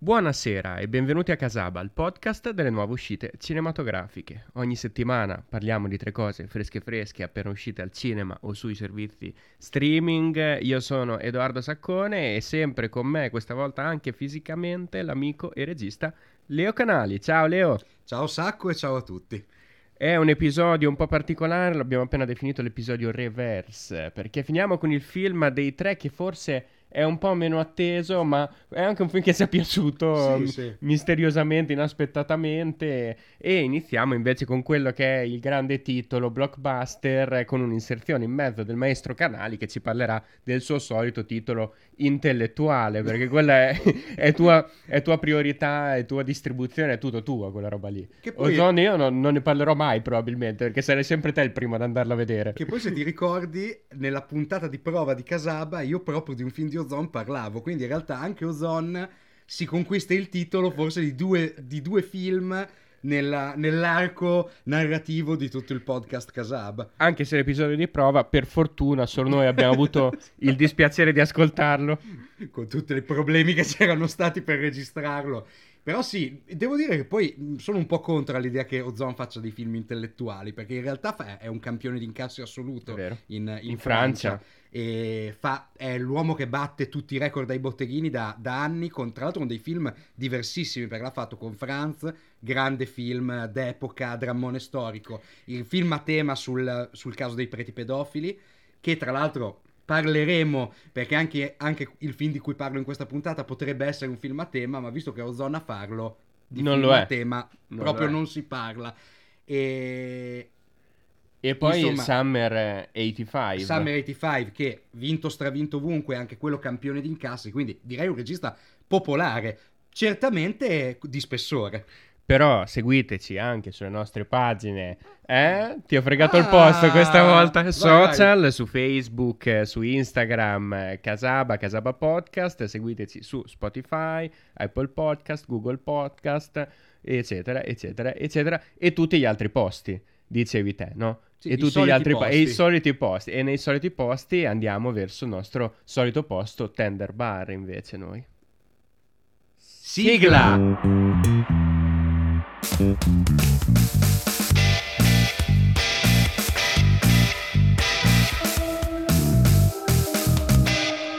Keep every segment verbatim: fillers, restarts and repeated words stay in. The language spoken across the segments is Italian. Buonasera e benvenuti a Kasaba, il podcast delle nuove uscite cinematografiche. Ogni settimana parliamo di tre cose fresche fresche appena uscite al cinema o sui servizi streaming. Io sono Edoardo Saccone e sempre con me, questa volta anche fisicamente, l'amico e regista Leo Canali. Ciao Leo! Ciao Sacco e ciao a tutti! È un episodio un po' particolare, l'abbiamo appena definito l'episodio reverse, perché finiamo con il film dei tre che forse è un po' meno atteso, ma è anche un film che ci è piaciuto sì, m- sì. misteriosamente, inaspettatamente, e iniziamo invece con quello che è il grande titolo blockbuster, con un'inserzione in mezzo del maestro Canali che ci parlerà del suo solito titolo intellettuale, perché quella è, è, tua, è tua priorità, è tua distribuzione, è tutto tua quella roba lì. Che poi Ozon, io non, non ne parlerò mai probabilmente, perché sarai sempre te il primo ad andarla a vedere. Che poi, se ti ricordi, nella puntata di prova di Kasaba io proprio di un film di Ozon parlavo, quindi in realtà anche Ozon si conquista il titolo forse di due, di due film nella, nell'arco narrativo di tutto il podcast Kasaba. Anche se l'episodio di prova, per fortuna, solo noi abbiamo avuto il dispiacere di ascoltarlo, con tutti i problemi che c'erano stati per registrarlo. Però sì, devo dire che poi sono un po' contro l'idea che Ozon faccia dei film intellettuali, perché in realtà fa, è un campione di incassi assoluto in, in, in Francia. Francia. E fa, è l'uomo che batte tutti i record ai botteghini da, da anni, con tra l'altro con dei film diversissimi, perché l'ha fatto con Franz, grande film d'epoca, drammone storico, il film a tema sul, sul caso dei preti pedofili, che tra l'altro parleremo, perché anche, anche il film di cui parlo in questa puntata potrebbe essere un film a tema, ma visto che Ozon a farlo di non film lo è. a tema non proprio non si parla. E... E poi Insomma, Summer ottantacinque. Summer ottantacinque, che vinto stravinto ovunque, anche quello campione di incassi, quindi direi un regista popolare, certamente di spessore. Però seguiteci anche sulle nostre pagine, eh? Ti ho fregato ah, il posto questa volta, vai, social, vai. Su Facebook, su Instagram, Kasaba, Kasaba Podcast, seguiteci su Spotify, Apple Podcast, Google Podcast, eccetera, eccetera, eccetera, e tutti gli altri posti. Dicevi te, no? Sì, e tutti gli altri posti. Po- e i soliti posti. E nei soliti posti andiamo verso il nostro solito posto, Tender Bar, invece noi. Sigla!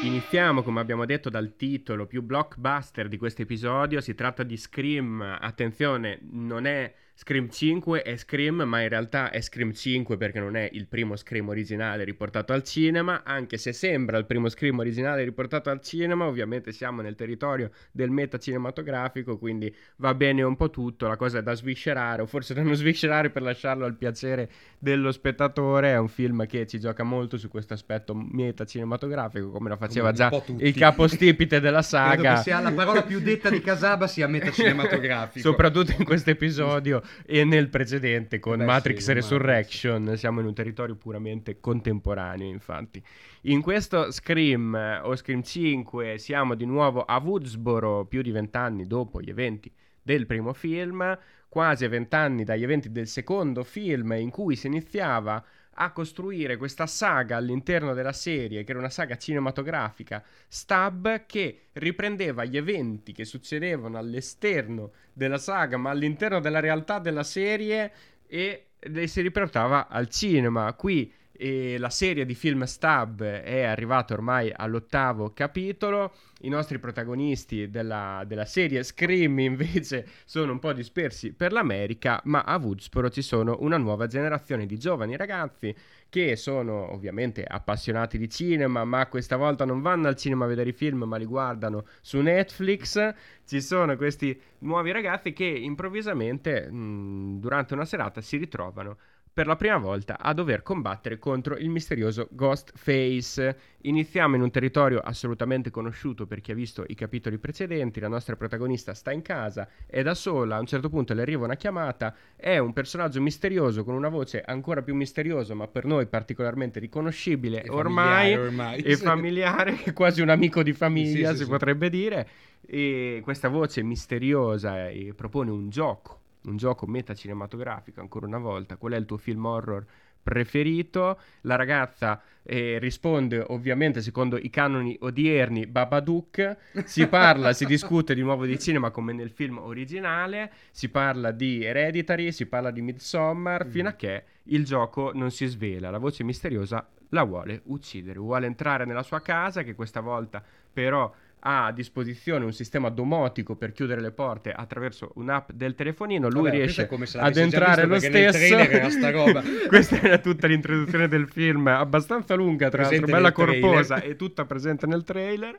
Iniziamo, come abbiamo detto, dal titolo più blockbuster di questo episodio. Si tratta di Scream. Attenzione, non è Scream cinque, è Scream, ma in realtà è Scream cinque perché non è il primo Scream originale riportato al cinema, anche se sembra il primo Scream originale riportato al cinema. Ovviamente siamo nel territorio del metacinematografico, quindi va bene un po' tutto, la cosa è da sviscerare, o forse da non sviscerare per lasciarlo al piacere dello spettatore. È un film che ci gioca molto su questo aspetto metacinematografico, come lo faceva già il capostipite della saga. Credo che sia la parola più detta di Kasaba, sia metacinematografico. Soprattutto in questo episodio e nel precedente con Beh, Matrix sì, Resurrection Matrix. Siamo in un territorio puramente contemporaneo. Infatti in questo Scream o Scream cinque siamo di nuovo a Woodsboro, più di vent'anni dopo gli eventi del primo film, quasi vent'anni dagli eventi del secondo film, in cui si iniziava a costruire questa saga all'interno della serie, che era una saga cinematografica, Stab, che riprendeva gli eventi che succedevano all'esterno della saga, ma all'interno della realtà della serie, e le si riportava al cinema. Qui e la serie di film Stab è arrivata ormai all'ottavo capitolo. I nostri protagonisti della, della serie Scream invece sono un po' dispersi per l'America, ma a Woodsboro ci sono una nuova generazione di giovani ragazzi che sono ovviamente appassionati di cinema, ma questa volta non vanno al cinema a vedere i film, ma li guardano su Netflix. Ci sono questi nuovi ragazzi che improvvisamente mh, durante una serata si ritrovano per la prima volta a dover combattere contro il misterioso Ghostface. Iniziamo in un territorio assolutamente conosciuto per chi ha visto i capitoli precedenti. La nostra protagonista sta in casa, è da sola, a un certo punto le arriva una chiamata, è un personaggio misterioso con una voce ancora più misteriosa, ma per noi particolarmente riconoscibile e ormai, familiare, ormai. E familiare, quasi un amico di famiglia sì, si sì, potrebbe sì. dire, e questa voce misteriosa eh, propone un gioco. Un gioco metacinematografico, ancora una volta. Qual è il tuo film horror preferito. La ragazza eh, risponde ovviamente secondo i canoni odierni Babadook, si parla, si discute di nuovo di cinema come nel film originale, si parla di Hereditary, si parla di Midsommar, mm. fino a che il gioco non si svela, la voce misteriosa la vuole uccidere, vuole entrare nella sua casa, che questa volta però ha a disposizione un sistema domotico per chiudere le porte attraverso un'app del telefonino. Lui Vabbè, riesce come ad entrare lo stesso. Era sta roba. Questa era tutta l'introduzione del film, abbastanza lunga, tra l'altro, bella corposa e tutta presente nel trailer.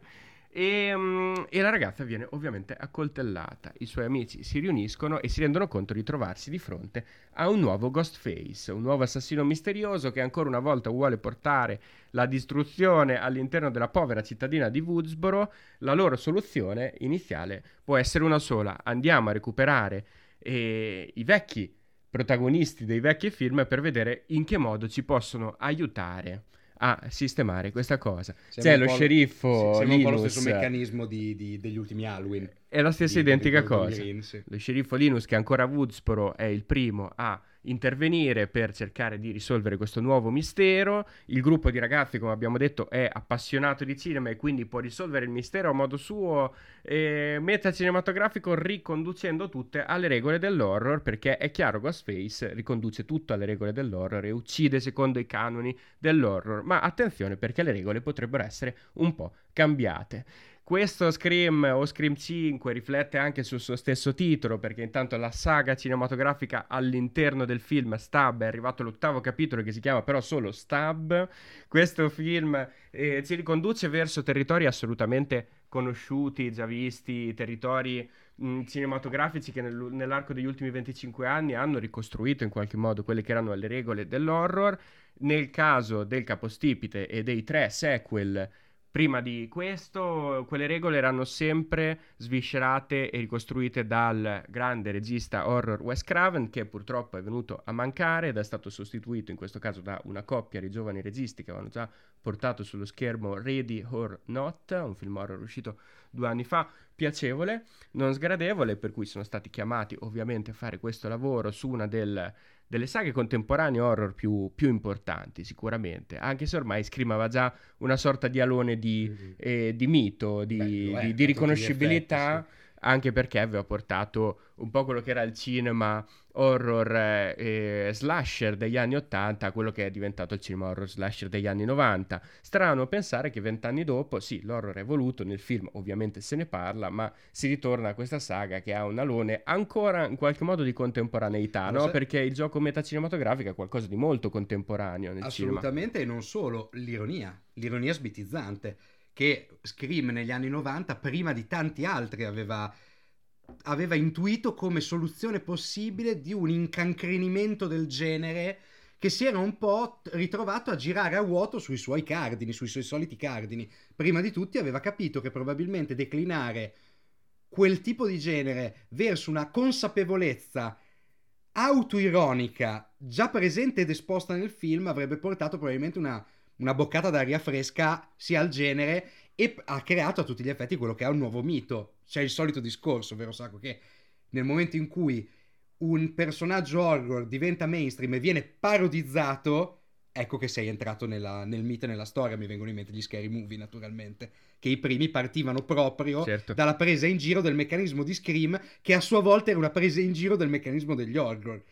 E, um, e la ragazza viene ovviamente accoltellata. I suoi amici si riuniscono e si rendono conto di trovarsi di fronte a un nuovo Ghostface, un nuovo assassino misterioso che ancora una volta vuole portare la distruzione all'interno della povera cittadina di Woodsboro. La loro soluzione iniziale può essere una sola: andiamo a recuperare eh, i vecchi protagonisti dei vecchi film per vedere in che modo ci possono aiutare a sistemare questa cosa. C'è lo sceriffo, sì, Linus, un po' lo stesso meccanismo di, di, degli ultimi Halloween. È la stessa di, identica di, cosa. Di Green, sì. Lo sceriffo Linus, che ancora a Woodsboro è il primo a intervenire per cercare di risolvere questo nuovo mistero. Il gruppo di ragazzi, come abbiamo detto, è appassionato di cinema e quindi può risolvere il mistero a modo suo, eh, metacinematografico, riconducendo tutte alle regole dell'horror, perché è chiaro, Ghostface riconduce tutto alle regole dell'horror e uccide secondo i canoni dell'horror, ma attenzione, perché le regole potrebbero essere un po' cambiate. Questo Scream o Scream cinque riflette anche sul suo stesso titolo, perché intanto la saga cinematografica all'interno del film Stab, è arrivato all'ottavo capitolo, che si chiama però solo Stab. Questo film eh, ci riconduce verso territori assolutamente conosciuti, già visti, territori mh, cinematografici che nel, nell'arco degli ultimi venticinque anni hanno ricostruito in qualche modo quelle che erano le regole dell'horror. Nel caso del capostipite e dei tre sequel prima di questo, quelle regole erano sempre sviscerate e ricostruite dal grande regista horror Wes Craven, che purtroppo è venuto a mancare ed è stato sostituito in questo caso da una coppia di giovani registi che avevano già portato sullo schermo Ready or Not, un film horror uscito due anni fa, piacevole, non sgradevole, per cui sono stati chiamati ovviamente a fare questo lavoro su una del... delle saghe contemporanee horror più, più importanti sicuramente, anche se ormai Scream aveva già una sorta di alone di, mm-hmm. eh, di mito, di, Beh, è, di, di riconoscibilità, effetti, sì. Anche perché aveva portato un po' quello che era il cinema horror eh, slasher degli anni ottanta a quello che è diventato il cinema horror slasher degli anni novanta. Strano pensare che vent'anni dopo, sì, l'horror è evoluto, nel film ovviamente se ne parla, ma si ritorna a questa saga che ha un alone ancora in qualche modo di contemporaneità, no? Se... perché il gioco metacinematografico è qualcosa di molto contemporaneo nel cinema. Assolutamente, e non solo, l'ironia, l'ironia sbitizzante, che Scream negli anni novanta, prima di tanti altri, aveva... aveva intuito come soluzione possibile di un incancrenimento del genere, che si era un po' ritrovato a girare a vuoto sui suoi cardini, sui suoi soliti cardini. Prima di tutti aveva capito che probabilmente declinare quel tipo di genere verso una consapevolezza autoironica già presente ed esposta nel film avrebbe portato probabilmente una, una boccata d'aria fresca sia al genere, e ha creato a tutti gli effetti quello che è un nuovo mito. C'è il solito discorso, vero Sacco, che nel momento in cui un personaggio horror diventa mainstream e viene parodizzato, ecco che sei entrato nella, nel mito e nella storia. Mi vengono in mente gli scary movie, naturalmente, che i primi partivano proprio, certo, dalla presa in giro del meccanismo di Scream, che a sua volta era una presa in giro del meccanismo degli horror.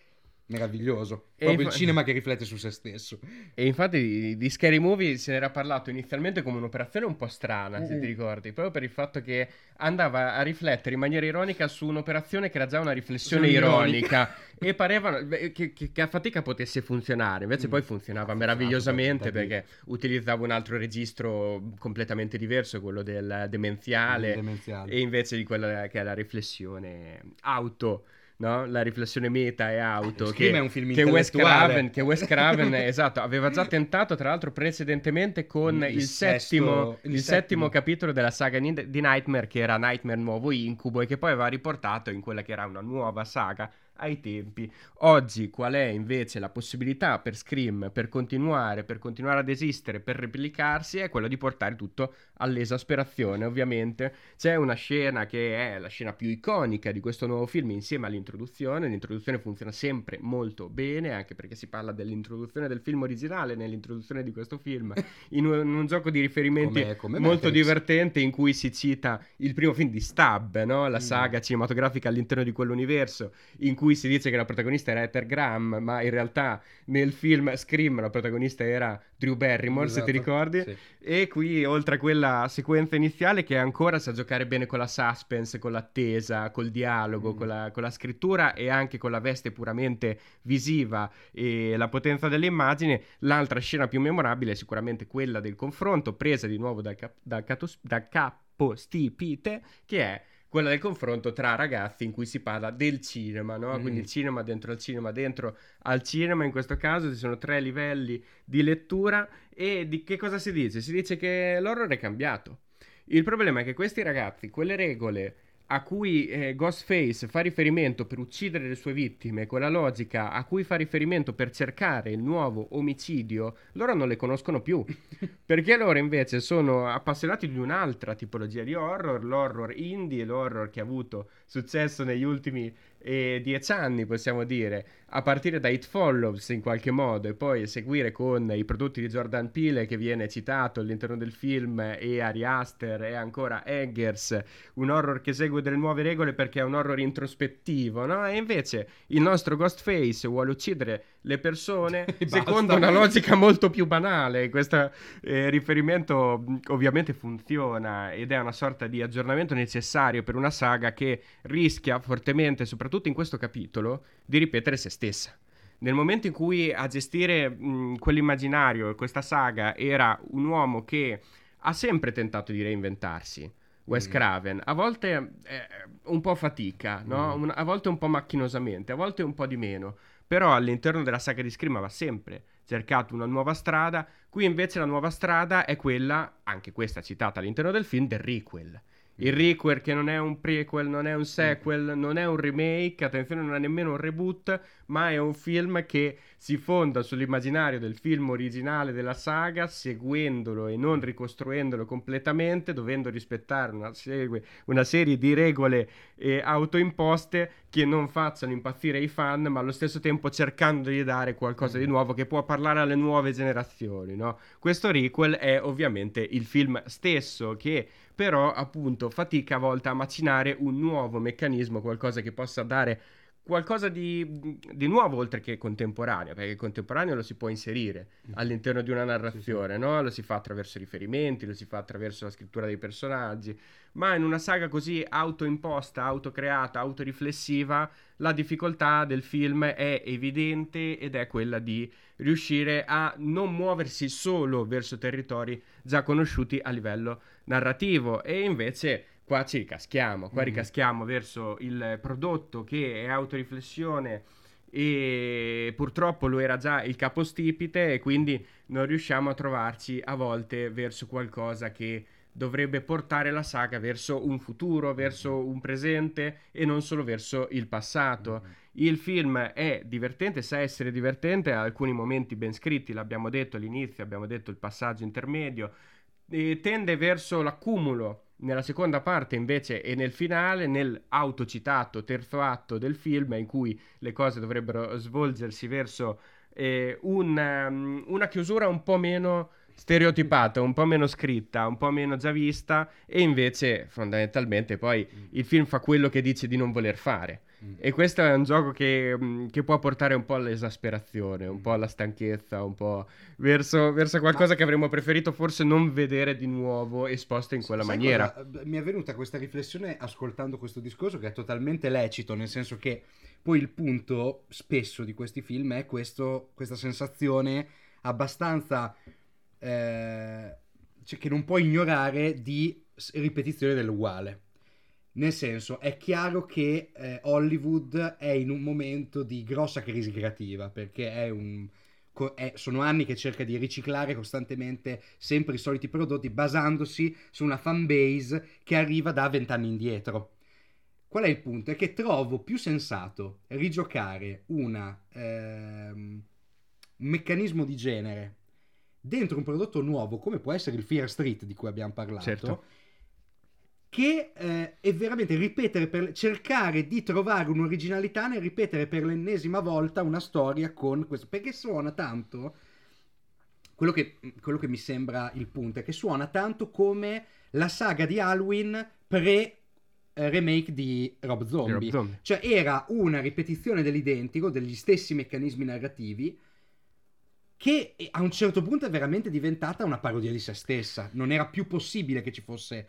Meraviglioso, proprio inf- il cinema che riflette su se stesso. E infatti di, di Scary Movie se ne era parlato inizialmente come un'operazione un po' strana, mm. se ti ricordi, proprio per il fatto che andava a riflettere in maniera ironica su un'operazione che era già una riflessione ironica, ironica, e pareva che, che, che a fatica potesse funzionare, invece mm. poi funzionava ah, meravigliosamente, perché utilizzava un altro registro completamente diverso, quello del demenziale, demenziale. E invece di quella che è la riflessione auto, no? La riflessione meta e auto, che, è un film che Wes Craven, che Wes Craven esatto, aveva già tentato tra l'altro precedentemente con il, il, sesto, settimo, il, il settimo. settimo capitolo della saga di Nightmare, che era Nightmare Nuovo Incubo, e che poi aveva riportato in quella che era una nuova saga ai tempi. Oggi qual è invece la possibilità per Scream per continuare, per continuare ad esistere, per replicarsi, è quello di portare tutto all'esasperazione, ovviamente. C'è una scena che è la scena più iconica di questo nuovo film insieme all'introduzione. L'introduzione funziona sempre molto bene, anche perché si parla dell'introduzione del film originale nell'introduzione di questo film, in un, in un gioco di riferimenti com'è, com'è molto divertente, in cui si cita il primo film di Stab, no? La saga mm. cinematografica all'interno di quell'universo, in cui si dice che la protagonista era Heather Graham, ma in realtà nel film Scream la protagonista era Drew Barrymore, esatto, se ti ricordi, sì. E qui, oltre a quella sequenza iniziale che ancora sa giocare bene con la suspense, con l'attesa, col dialogo, mm. con, la, con la scrittura e anche con la veste puramente visiva e la potenza dell'immagine, l'altra scena più memorabile è sicuramente quella del confronto, presa di nuovo dal, cap- dal, catos- dal capostipite, che è quella del confronto tra ragazzi in cui si parla del cinema, no? Mm. Quindi il cinema dentro al cinema, dentro al cinema. In questo caso ci sono tre livelli di lettura e di che cosa si dice? Si dice che l'horror è cambiato. Il problema è che questi ragazzi, quelle regole a cui eh, Ghostface fa riferimento per uccidere le sue vittime, quella logica a cui fa riferimento per cercare il nuovo omicidio, loro non le conoscono più, perché loro invece sono appassionati di un'altra tipologia di horror, l'horror indie, l'horror che ha avuto successo negli ultimi eh, dieci anni, possiamo dire, a partire da It Follows in qualche modo e poi a seguire con i prodotti di Jordan Peele, che viene citato all'interno del film, e Ari Aster e ancora Eggers, un horror che segue delle nuove regole perché è un horror introspettivo, no? E invece il nostro Ghostface vuole uccidere le persone secondo una logica molto più banale. Questo eh, riferimento ovviamente funziona ed è una sorta di aggiornamento necessario per una saga che rischia fortemente, soprattutto in questo capitolo, di ripetere se stessa. Nel momento in cui a gestire mh, quell'immaginario, questa saga, era un uomo che ha sempre tentato di reinventarsi, Wes Craven, a volte eh, un po' fatica, no? Mm. Un, a volte un po' macchinosamente, a volte un po' di meno, però all'interno della saga di Scream va sempre cercato una nuova strada. Qui invece la nuova strada è quella, anche questa citata all'interno del film, del requel. Il requel che non è un prequel, non è un sequel, mm. non è un remake, attenzione, non è nemmeno un reboot, ma è un film che si fonda sull'immaginario del film originale della saga, seguendolo e non ricostruendolo completamente, dovendo rispettare una, serie, una serie di regole eh, autoimposte che non facciano impazzire i fan, ma allo stesso tempo cercando di dare qualcosa mm. di nuovo che può parlare alle nuove generazioni, no? Questo requel è ovviamente il film stesso, che però appunto fatica a volte a macinare un nuovo meccanismo, qualcosa che possa dare qualcosa di, di nuovo oltre che contemporaneo, perché il contemporaneo lo si può inserire all'interno di una narrazione, sì, sì. No? Lo si fa attraverso riferimenti, lo si fa attraverso la scrittura dei personaggi, ma in una saga così autoimposta, autocreata, autoriflessiva, la difficoltà del film è evidente ed è quella di riuscire a non muoversi solo verso territori già conosciuti a livello narrativo. E invece qua ci ricaschiamo, qua mm-hmm. ricaschiamo verso il prodotto che è autoriflessione e purtroppo lo era già il capostipite, e quindi non riusciamo a trovarci a volte verso qualcosa che dovrebbe portare la saga verso un futuro, verso un presente e non solo verso il passato. Mm-hmm. Il film è divertente, sa essere divertente, ha alcuni momenti ben scritti, l'abbiamo detto all'inizio, abbiamo detto il passaggio intermedio, e tende verso l'accumulo nella seconda parte invece e nel finale, nel autocitato terzo atto del film, in cui le cose dovrebbero svolgersi verso eh, un, una chiusura un po' meno stereotipata, un po' meno scritta, un po' meno già vista, e invece fondamentalmente poi mm. il film fa quello che dice di non voler fare mm. e questo è un gioco che, che può portare un po' all'esasperazione, un po' alla stanchezza, un po' verso, verso qualcosa Ma... che avremmo preferito forse non vedere di nuovo esposto in quella Sai maniera cosa? Mi è venuta questa riflessione ascoltando questo discorso, che è totalmente lecito, nel senso che poi il punto spesso di questi film è questo, questa sensazione abbastanza Eh, cioè che non puoi ignorare, di ripetizione dell'uguale, nel senso è chiaro che eh, Hollywood è in un momento di grossa crisi creativa, perché è un, è, sono anni che cerca di riciclare costantemente sempre i soliti prodotti, basandosi su una fanbase che arriva da vent'anni indietro. Qual è il punto? È che trovo più sensato rigiocare una, ehm, un meccanismo di genere dentro un prodotto nuovo, come può essere il Fear Street di cui abbiamo parlato, certo. che eh, è veramente ripetere, per, cercare di trovare un'originalità nel ripetere per l'ennesima volta una storia con questo, perché suona tanto, quello che, quello che mi sembra il punto, è che suona tanto come la saga di Halloween pre- remake di Rob Zombie. Rob Zombie, cioè era una ripetizione dell'identico, degli stessi meccanismi narrativi, che a un certo punto è veramente diventata una parodia di se stessa. Non era più possibile che ci fosse,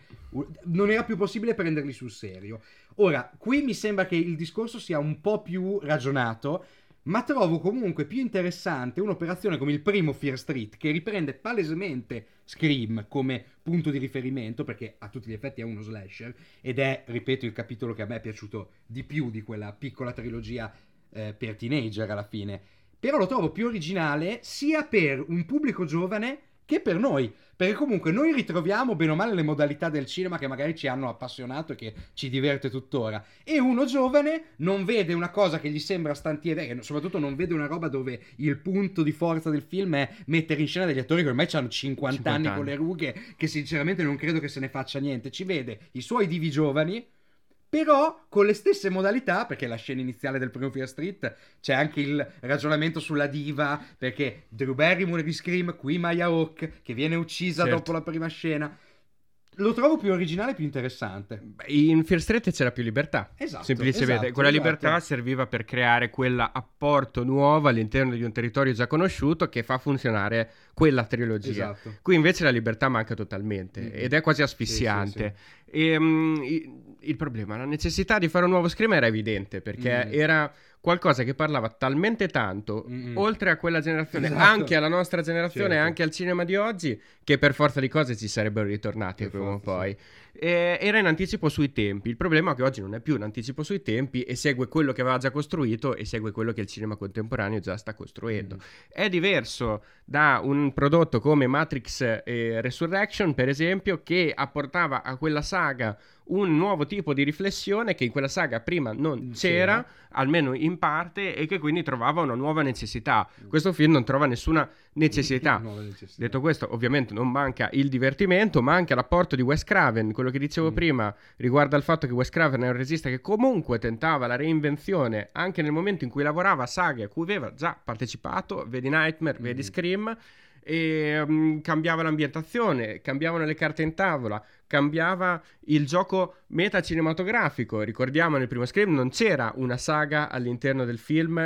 non era più possibile prenderli sul serio. Ora, qui mi sembra che il discorso sia un po' più ragionato, ma trovo comunque più interessante un'operazione come il primo Fear Street, che riprende palesemente Scream come punto di riferimento, perché a tutti gli effetti è uno slasher, ed è, ripeto, il capitolo che a me è piaciuto di più di quella piccola trilogia eh, per teenager alla fine. Però lo trovo più originale sia per un pubblico giovane che per noi, perché comunque noi ritroviamo bene o male le modalità del cinema che magari ci hanno appassionato e che ci diverte tuttora, e uno giovane non vede una cosa che gli sembra stantie vere, soprattutto non vede una roba dove il punto di forza del film è mettere in scena degli attori che ormai hanno cinquanta anni con le rughe, che sinceramente non credo che se ne faccia niente, ci vede i suoi divi giovani, però con le stesse modalità, perché la scena iniziale del primo Fear Street c'è anche il ragionamento sulla diva, perché Drew Barrymore di Scream, qui Maya Hawke che viene uccisa, certo. dopo la prima scena. Lo trovo più originale e più interessante. In Fear Street c'era più libertà, esatto, semplicemente, esatto, quella esatto. libertà serviva per creare quell'apporto nuovo all'interno di un territorio già conosciuto che fa funzionare quella trilogia, esatto. Qui invece la libertà manca totalmente, mm-hmm. ed è quasi asfissiante, sì, sì, sì. E, um, il problema, la necessità di fare un nuovo Scream era evidente, perché mm. era qualcosa che parlava talmente tanto, mm-hmm. oltre a quella generazione, esatto. anche alla nostra generazione, certo. anche al cinema di oggi, che per forza di cose ci sarebbero ritornati per prima o poi. Sì. E era in anticipo sui tempi. Il problema è che oggi non è più in anticipo sui tempi e segue quello che aveva già costruito e segue quello che il cinema contemporaneo già sta costruendo. Mm-hmm. È diverso da un prodotto come Matrix eh, Resurrection, per esempio, che apportava a quella saga un nuovo tipo di riflessione che in quella saga prima non c'era, sì. almeno in parte, e che quindi trovava una nuova necessità. Questo film non trova nessuna necessità. necessità. Detto questo, ovviamente non manca il divertimento, ma anche l'apporto di Wes Craven. Quello che dicevo mm. prima riguarda il fatto che Wes Craven è un regista che comunque tentava la reinvenzione anche nel momento in cui lavorava a saghe a cui aveva già partecipato, vedi Nightmare, mm. vedi Scream, e um, cambiava l'ambientazione, cambiavano le carte in tavola, cambiava il gioco metacinematografico. Ricordiamo, nel primo Scream non c'era una saga all'interno del film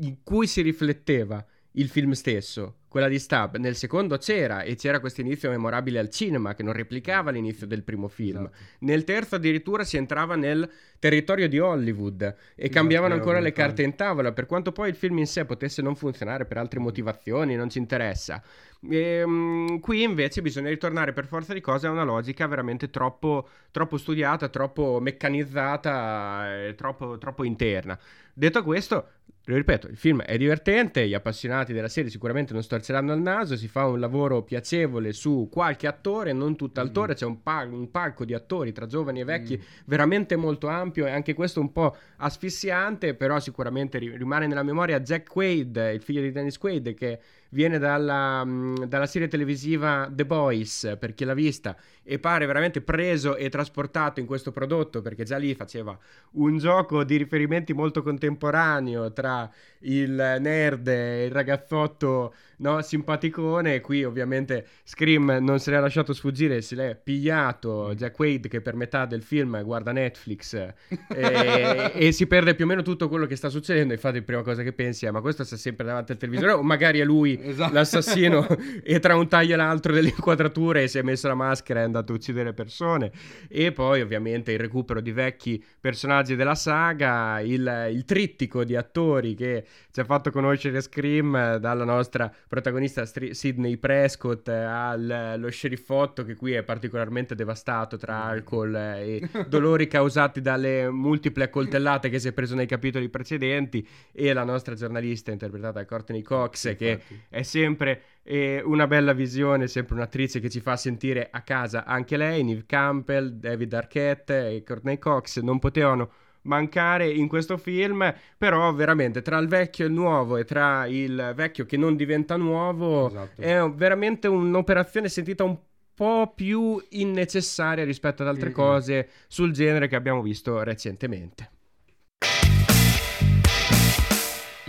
in cui si rifletteva il film stesso, quella di Stab. Nel secondo c'era, e c'era questo inizio memorabile al cinema che non replicava l'inizio del primo film, esatto. Nel terzo addirittura si entrava nel territorio di Hollywood e esatto, cambiavano ancora le carte in tavola, per quanto poi il film in sé potesse non funzionare per altre motivazioni, non ci interessa. E, um, qui invece bisogna ritornare per forza di cose a una logica veramente troppo, troppo studiata, troppo meccanizzata, troppo, troppo interna. Detto questo, lo ripeto, il film è divertente, gli appassionati della serie sicuramente non storceranno il naso, si fa un lavoro piacevole su qualche attore, non tutt'altore, mm. c'è un, pa- un palco di attori tra giovani e vecchi mm. veramente molto ampio, e anche questo un po' asfissiante, però sicuramente ri- rimane nella memoria Jack Quaid, il figlio di Dennis Quaid, che viene dalla, dalla serie televisiva The Boys, per chi l'ha vista, e pare veramente preso e trasportato in questo prodotto, perché già lì faceva un gioco di riferimenti molto contemporaneo tra il nerd e il ragazzotto, no, simpaticone. Qui ovviamente Scream non se l'ha lasciato sfuggire, se l'è pigliato Jack Wade, che per metà del film guarda Netflix e, e si perde più o meno tutto quello che sta succedendo. Infatti la prima cosa che pensi è: ma questo sta sempre davanti al televisore, o magari è lui esatto. l'assassino, e tra un taglio e l'altro delle inquadrature si è messo la maschera e è andato a uccidere persone. E poi ovviamente il recupero di vecchi personaggi della saga, il, il trittico di attori che ci ha fatto conoscere Scream, dalla nostra protagonista Str- Sidney Prescott ha l- lo sceriffotto che qui è particolarmente devastato tra alcol e dolori causati dalle multiple accoltellate che si è preso nei capitoli precedenti, e la nostra giornalista interpretata da Courtney Cox, sì, che infatti è sempre eh, una bella visione, sempre un'attrice che ci fa sentire a casa anche lei. Neve Campbell, David Arquette e Courtney Cox non potevano mancare in questo film, però veramente tra il vecchio e il nuovo e tra il vecchio che non diventa nuovo, esatto, è veramente un'operazione sentita un po' più innecessaria rispetto ad altre mm-hmm. cose sul genere che abbiamo visto recentemente.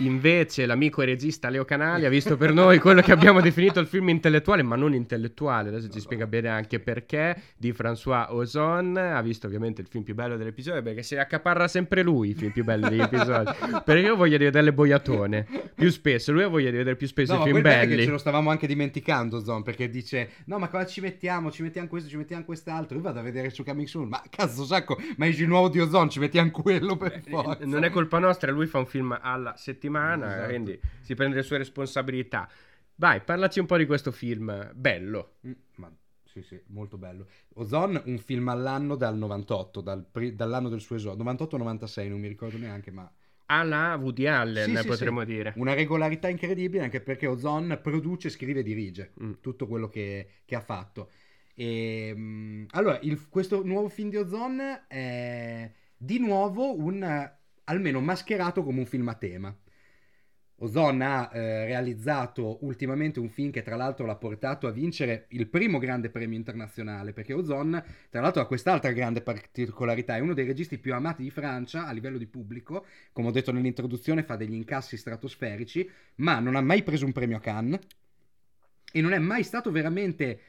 Invece l'amico e regista Leo Canali ha visto per noi quello che abbiamo definito il film intellettuale, ma non intellettuale, adesso no, ci spiega no. bene anche perché, di François Ozon. Ha visto ovviamente il film più bello dell'episodio, perché si accaparra sempre lui i film più belli degli episodi, perché io voglio vedere le boiatone più spesso, lui voglio vedere più spesso no, i film belli. Che ce lo stavamo anche dimenticando Ozon, perché dice no ma qua ci mettiamo, ci mettiamo questo, ci mettiamo quest'altro, io vado a vedere su Coming Soon, ma cazzo sacco, ma esce il nuovo di Ozon, ci mettiamo quello per forza. Non è colpa nostra, lui fa un film alla settimana. Esatto. Quindi si prende le sue responsabilità. Vai, parlaci un po' di questo film bello. Mm, ma sì sì, molto bello. Ozon, un film all'anno dal novantotto, dal, dall'anno del suo esordio, novantotto novantasei non mi ricordo neanche, ma alla Woody Allen, sì, potremmo sì, sì. dire una regolarità incredibile, anche perché Ozon produce, scrive e dirige mm. tutto quello che, che ha fatto. E allora il, questo nuovo film di Ozon è di nuovo un, almeno mascherato come un film a tema. Ozon ha eh, realizzato ultimamente un film che tra l'altro l'ha portato a vincere il primo grande premio internazionale, perché Ozon tra l'altro ha quest'altra grande particolarità, è uno dei registi più amati di Francia a livello di pubblico, come ho detto nell'introduzione fa degli incassi stratosferici, ma non ha mai preso un premio a Cannes e non è mai stato veramente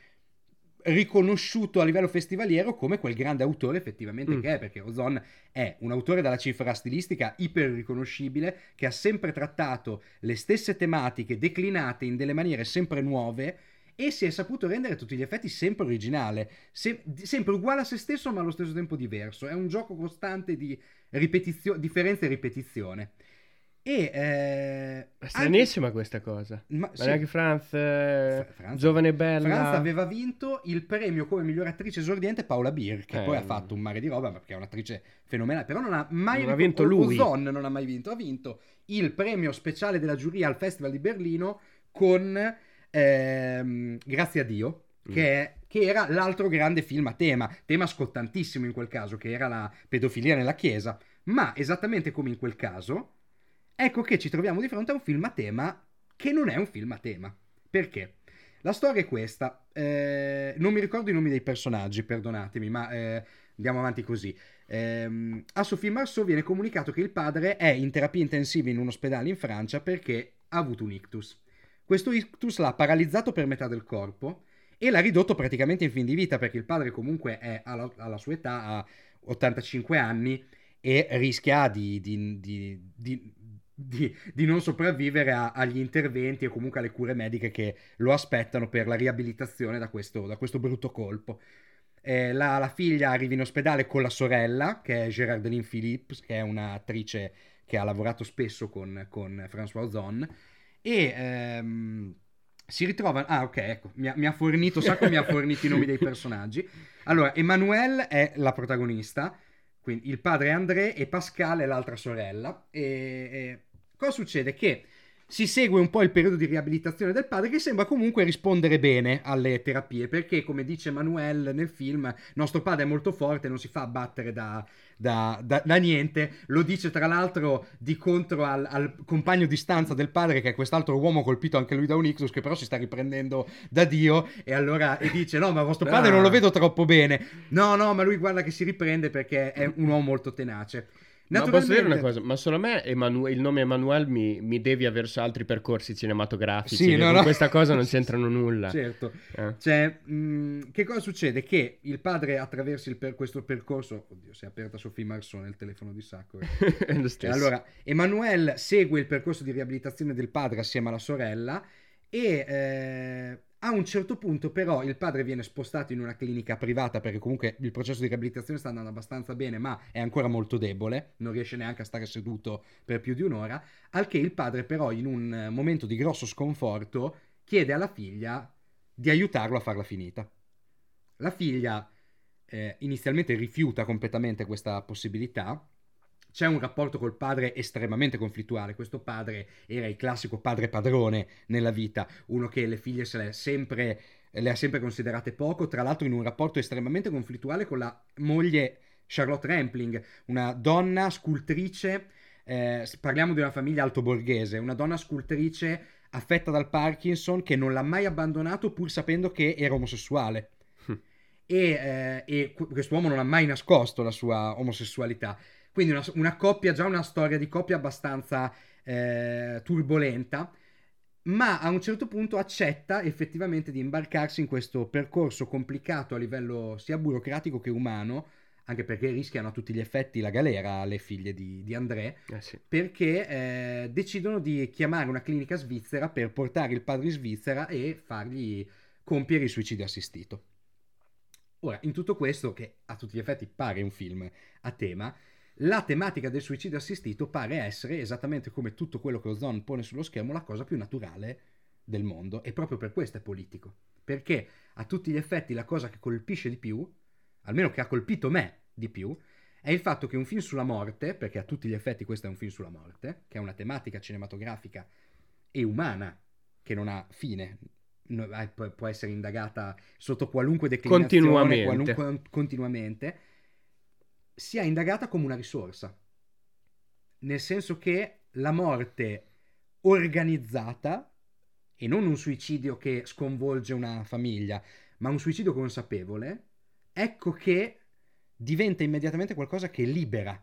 riconosciuto a livello festivaliero come quel grande autore effettivamente mm. che è, perché Ozon è un autore dalla cifra stilistica iper riconoscibile, che ha sempre trattato le stesse tematiche declinate in delle maniere sempre nuove e si è saputo rendere a tutti gli effetti sempre originale, se- sempre uguale a se stesso ma allo stesso tempo diverso, è un gioco costante di ripetizio- differenza e ripetizione. E, eh, è stranissima anche questa cosa. Ma sì, anche Franz, eh, Franz, giovane bella. Franz aveva vinto il premio come miglior attrice esordiente Paola Beer, che eh, poi ha fatto un mare di roba perché è un'attrice fenomenale, però non ha mai non ric- ha vinto lui. Ozon non ha mai vinto, ha vinto il premio speciale della giuria al Festival di Berlino con ehm, Grazie a Dio, mm. che è che era l'altro grande film a tema, tema scottantissimo in quel caso, che era la pedofilia nella chiesa, ma esattamente come in quel caso ecco che ci troviamo di fronte a un film a tema che non è un film a tema. Perché? La storia è questa. Eh, non mi ricordo i nomi dei personaggi, perdonatemi, ma eh, andiamo avanti così. Eh, a Sophie Marceau viene comunicato che il padre è in terapia intensiva in un ospedale in Francia perché ha avuto un ictus. Questo ictus l'ha paralizzato per metà del corpo e l'ha ridotto praticamente in fin di vita, perché il padre comunque è alla, alla sua età, ha ottantacinque anni, e rischia di... di, di, di Di, di non sopravvivere a, agli interventi e comunque alle cure mediche che lo aspettano per la riabilitazione da questo, da questo brutto colpo. Eh, la, la figlia arriva in ospedale con la sorella, che è Gérardine Phillips, che è un'attrice che ha lavorato spesso con, con François Ozon, e ehm, si ritrova... Ah, ok, ecco, mi ha, mi ha fornito, sacco mi ha fornito i nomi dei personaggi. Allora, Emmanuel è la protagonista, quindi il padre è André e Pascal è l'altra sorella, e... e... Cosa succede? Che si segue un po' il periodo di riabilitazione del padre, che sembra comunque rispondere bene alle terapie, perché come dice Manuel nel film, nostro padre è molto forte, non si fa abbattere da, da, da, da niente, lo dice tra l'altro di contro al, al compagno di stanza del padre, che è quest'altro uomo colpito anche lui da un ictus, che però si sta riprendendo da Dio, e allora e dice no ma vostro padre non lo vedo troppo bene, no no ma lui guarda che si riprende perché è un uomo molto tenace. Ma no, posso dire una cosa, ma solo a me Emanu- il nome Emanuele mi, mi devia verso altri percorsi cinematografici, sì, no, no. questa cosa non c'entrano nulla. Certo, eh. Cioè, mh, che cosa succede? Che il padre attraversa il per- questo percorso, oddio si è aperta Sophie Marceau nel telefono di sacco, è lo stesso. Allora, Emanuele segue il percorso di riabilitazione del padre assieme alla sorella e... Eh... A un certo punto però il padre viene spostato in una clinica privata, perché comunque il processo di riabilitazione sta andando abbastanza bene ma è ancora molto debole, non riesce neanche a stare seduto per più di un'ora, al che il padre però in un momento di grosso sconforto chiede alla figlia di aiutarlo a farla finita. La figlia eh, inizialmente rifiuta completamente questa possibilità. C'è un rapporto col padre estremamente conflittuale. Questo padre era il classico padre padrone nella vita, uno che le figlie se le, sempre, le ha sempre considerate poco, tra l'altro in un rapporto estremamente conflittuale con la moglie Charlotte Rampling, una donna scultrice, eh, parliamo di una famiglia altoborghese, una donna scultrice affetta dal Parkinson che non l'ha mai abbandonato pur sapendo che era omosessuale. e, eh, e quest'uomo non ha mai nascosto la sua omosessualità. Quindi una, una coppia, già una storia di coppia abbastanza eh, turbolenta, ma a un certo punto accetta effettivamente di imbarcarsi in questo percorso complicato a livello sia burocratico che umano, anche perché rischiano a tutti gli effetti la galera le figlie di, di André, eh sì. perché eh, decidono di chiamare una clinica svizzera per portare il padre in Svizzera e fargli compiere il suicidio assistito. Ora, in tutto questo, che a tutti gli effetti pare un film a tema, la tematica del suicidio assistito pare essere, esattamente come tutto quello che Ozon pone sullo schermo, la cosa più naturale del mondo, e proprio per questo è politico, perché a tutti gli effetti la cosa che colpisce di più, almeno che ha colpito me di più, è il fatto che un film sulla morte, perché a tutti gli effetti questo è un film sulla morte, che è una tematica cinematografica e umana che non ha fine, può essere indagata sotto qualunque declinazione, continuamente, qualunque, continuamente sia indagata come una risorsa, nel senso che la morte organizzata, e non un suicidio che sconvolge una famiglia, ma un suicidio consapevole, ecco che diventa immediatamente qualcosa che libera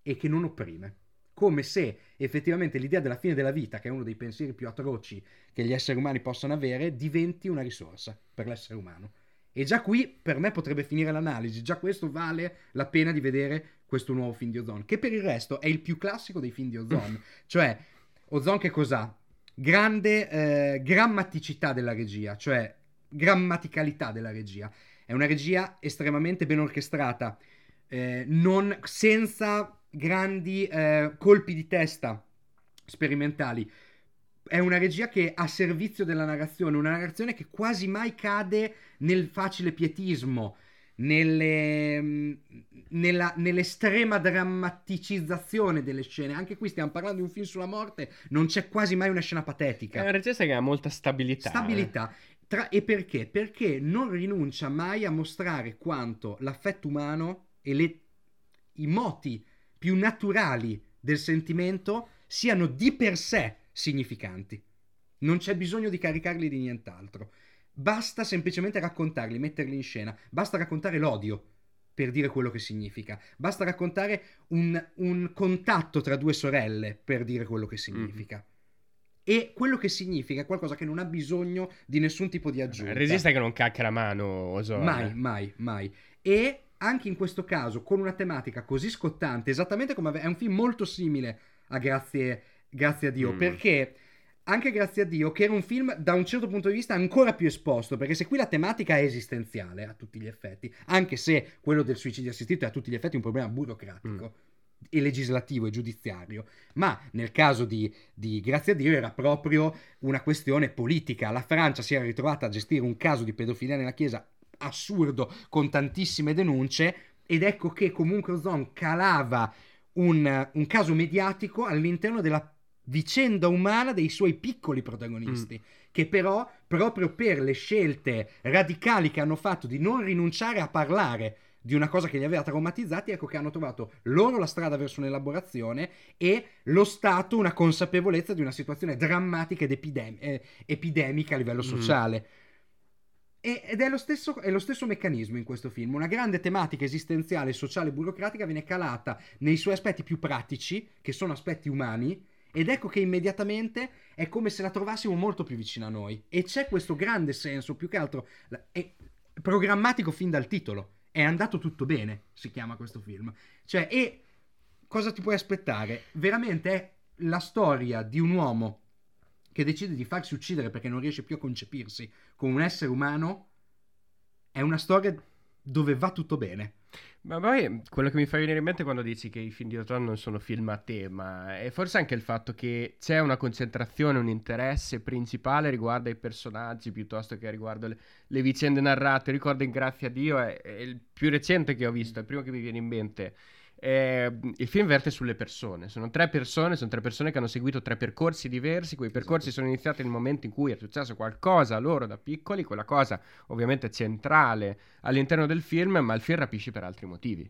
e che non opprime, come se effettivamente l'idea della fine della vita, che è uno dei pensieri più atroci che gli esseri umani possano avere, diventi una risorsa per l'essere umano. E già qui per me potrebbe finire l'analisi, già questo vale la pena di vedere questo nuovo film di Ozon, che per il resto è il più classico dei film di Ozon. Cioè, Ozon che cos'ha? Grande eh, grammaticità della regia, cioè grammaticalità della regia. È una regia estremamente ben orchestrata, eh, non, senza grandi eh, colpi di testa sperimentali. È una regia che a servizio della narrazione, una narrazione che quasi mai cade nel facile pietismo, nelle, nella, nell'estrema drammaticizzazione delle scene. Anche qui stiamo parlando di un film sulla morte, non c'è quasi mai una scena patetica. È una regia che ha molta stabilità. Stabilità. Tra, e perché? Perché non rinuncia mai a mostrare quanto l'affetto umano e le, i moti più naturali del sentimento siano di per sé significanti. Non c'è bisogno di caricarli di nient'altro, basta semplicemente raccontarli, metterli in scena, basta raccontare l'odio per dire quello che significa, basta raccontare un, un contatto tra due sorelle per dire quello che significa. Mm. E quello che significa è qualcosa che non ha bisogno di nessun tipo di aggiunta. Il regista che non cacca la mano, Ozon. Mai, mai, mai. E anche in questo caso, con una tematica così scottante, esattamente come ave- è un film molto simile a Grazie... Grazie a Dio, mm. perché anche Grazie a Dio, che era un film da un certo punto di vista ancora più esposto, perché se qui la tematica è esistenziale a tutti gli effetti, anche se quello del suicidio assistito è a tutti gli effetti un problema burocratico mm. e legislativo e giudiziario, ma nel caso di, di Grazie a Dio era proprio una questione politica. La Francia si era ritrovata a gestire un caso di pedofilia nella Chiesa assurdo, con tantissime denunce, ed ecco che comunque Ozon calava un, un caso mediatico all'interno della vicenda umana dei suoi piccoli protagonisti, mm. che però, proprio per le scelte radicali che hanno fatto di non rinunciare a parlare di una cosa che li aveva traumatizzati, ecco che hanno trovato loro la strada verso un'elaborazione e lo Stato una consapevolezza di una situazione drammatica ed epidem- eh, epidemica a livello sociale. Mm. E, ed è lo stesso, è lo stesso meccanismo in questo film. Una grande tematica esistenziale, sociale e burocratica viene calata nei suoi aspetti più pratici, che sono aspetti umani, ed ecco che immediatamente è come se la trovassimo molto più vicina a noi, e c'è questo grande senso, più che altro è programmatico fin dal titolo. È andato tutto bene, si chiama questo film, cioè, e cosa ti puoi aspettare? Veramente è la storia di un uomo che decide di farsi uccidere perché non riesce più a concepirsi come un essere umano, è una storia dove va tutto bene. Ma poi quello che mi fa venire in mente quando dici che i film di Ozon non sono film a tema è forse anche il fatto che c'è una concentrazione, un interesse principale riguardo ai personaggi piuttosto che riguardo le, le vicende narrate. Ricordo in Grazie a Dio, è, è il più recente che ho visto, è il primo che mi viene in mente. Eh, il film verte sulle persone, sono tre persone, sono tre persone che hanno seguito tre percorsi diversi, quei percorsi esatto. sono iniziati nel momento in cui è successo qualcosa a loro da piccoli, quella cosa ovviamente è centrale all'interno del film, ma il film rapisce per altri motivi.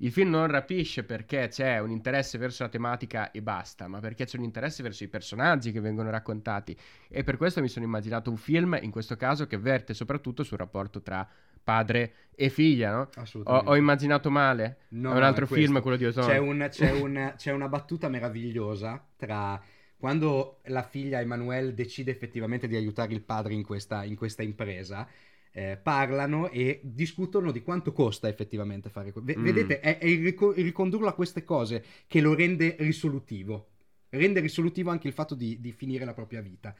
Il film non rapisce perché c'è un interesse verso la tematica e basta, ma perché c'è un interesse verso i personaggi che vengono raccontati, e per questo mi sono immaginato un film, in questo caso, che verte soprattutto sul rapporto tra padre e figlia, no? Assolutamente. Ho, ho immaginato male? No, è un altro no, è film quello di Ozon. C'è, un, c'è, un, c'è una battuta meravigliosa tra quando la figlia Emmanuelle decide effettivamente di aiutare il padre in questa, in questa impresa. Eh, parlano e discutono di quanto costa effettivamente fare questo. V- mm. Vedete, è, è il ric- ricondurlo a queste cose che lo rende risolutivo. Rende risolutivo anche il fatto di, di finire la propria vita.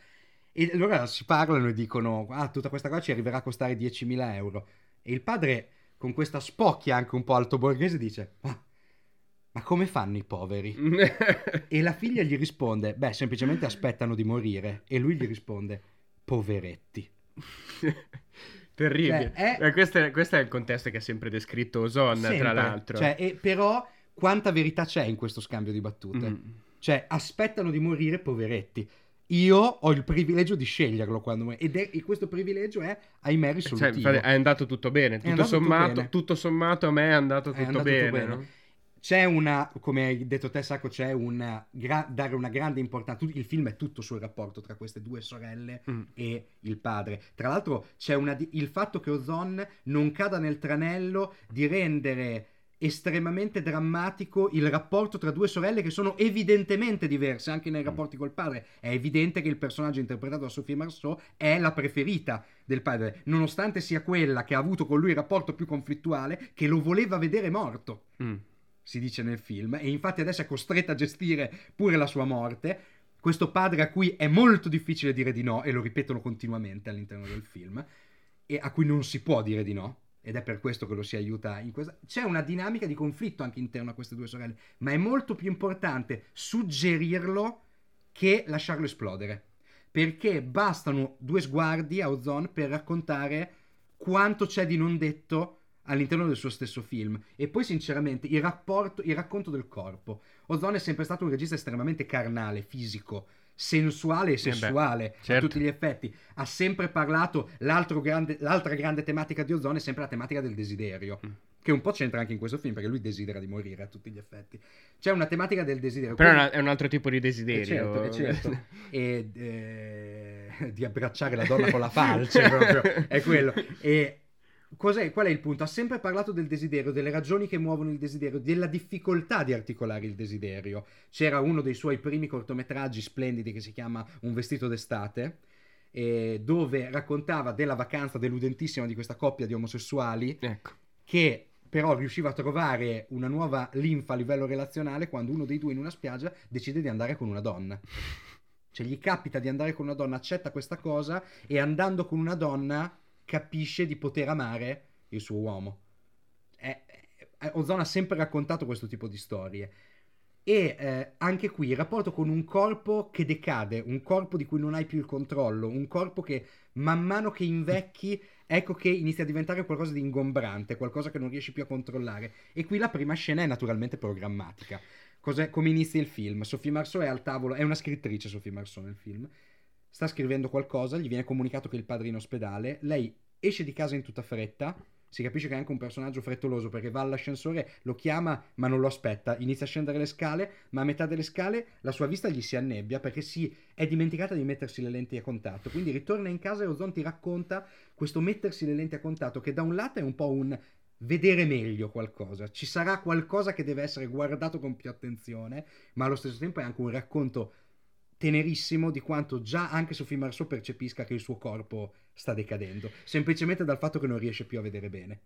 E allora si parlano e dicono: ah, tutta questa cosa ci arriverà a costare diecimila euro. E il padre, con questa spocchia anche un po' altoborghese, dice: ma, ma come fanno i poveri? E la figlia gli risponde: beh, semplicemente aspettano di morire. E lui gli risponde: poveretti. Terribile. Cioè, è... Questo, è, questo è il contesto che ha sempre descritto Ozon, tra l'altro. Cioè, e, però quanta verità c'è in questo scambio di battute? Mm-hmm. Cioè, aspettano di morire, poveretti. Io ho il privilegio di sceglierlo quando... Ed è, e questo privilegio è, ahimè, risolutivo. Cioè, è andato tutto bene. Tutto sommato, tutto, bene. tutto sommato a me è andato tutto è andato bene. Tutto bene. No? C'è una, come hai detto te, Sacco, c'è una gra- dare una grande importanza. Il film è tutto sul rapporto tra queste due sorelle mm. e il padre. Tra l'altro c'è una di- il fatto che Ozon non cada nel tranello di rendere estremamente drammatico il rapporto tra due sorelle che sono evidentemente diverse anche nei rapporti col padre. È evidente che il personaggio interpretato da Sophie Marceau è la preferita del padre, nonostante sia quella che ha avuto con lui il rapporto più conflittuale, che lo voleva vedere morto. Mm. Si dice nel film, e infatti adesso è costretta a gestire pure la sua morte. Questo padre a cui è molto difficile dire di no, e lo ripetono continuamente all'interno del film, e a cui non si può dire di no, ed è per questo che lo si aiuta in questa... C'è una dinamica di conflitto anche interna a queste due sorelle, ma è molto più importante suggerirlo che lasciarlo esplodere, perché bastano due sguardi a Ozon per raccontare quanto c'è di non detto all'interno del suo stesso film. E poi sinceramente il rapporto, il racconto del corpo. Ozon è sempre stato un regista estremamente carnale, fisico, sensuale e sessuale, eh beh, certo. a tutti gli effetti. Ha sempre parlato, l'altro grande, l'altra grande tematica di Ozon è sempre la tematica del desiderio, mm. che un po' c'entra anche in questo film, perché lui desidera di morire a tutti gli effetti. C'è una tematica del desiderio. Però quindi... è un altro tipo di desiderio. Certo, è certo. e, eh, di abbracciare la donna con la falce, proprio, è quello. E... Cos'è, qual è il punto? Ha sempre parlato del desiderio, delle ragioni che muovono il desiderio, della difficoltà di articolare il desiderio. C'era uno dei suoi primi cortometraggi splendidi che si chiama Un vestito d'estate, eh, dove raccontava della vacanza deludentissima di questa coppia di omosessuali, ecco. che però riusciva a trovare una nuova linfa a livello relazionale quando uno dei due in una spiaggia decide di andare con una donna. Cioè gli capita di andare con una donna, accetta questa cosa, e andando con una donna capisce di poter amare il suo uomo. Eh, eh, Ozon ha sempre raccontato questo tipo di storie. E eh, anche qui il rapporto con un corpo che decade, un corpo di cui non hai più il controllo, un corpo che man mano che invecchi, ecco che inizia a diventare qualcosa di ingombrante, qualcosa che non riesci più a controllare. E qui la prima scena è naturalmente programmatica. Cos'è, come inizia il film? Sophie Marceau è al tavolo, è una scrittrice Sophie Marceau nel film, sta scrivendo qualcosa, gli viene comunicato che il padre è in ospedale, lei esce di casa in tutta fretta, si capisce che è anche un personaggio frettoloso perché va all'ascensore, lo chiama ma non lo aspetta, inizia a scendere le scale, ma a metà delle scale la sua vista gli si annebbia perché si è dimenticata di mettersi le lenti a contatto, quindi ritorna in casa e Ozon ti racconta questo mettersi le lenti a contatto che da un lato è un po' un vedere meglio qualcosa, ci sarà qualcosa che deve essere guardato con più attenzione, ma allo stesso tempo è anche un racconto tenerissimo di quanto già anche Sophie Marceau percepisca che il suo corpo sta decadendo, semplicemente dal fatto che non riesce più a vedere bene.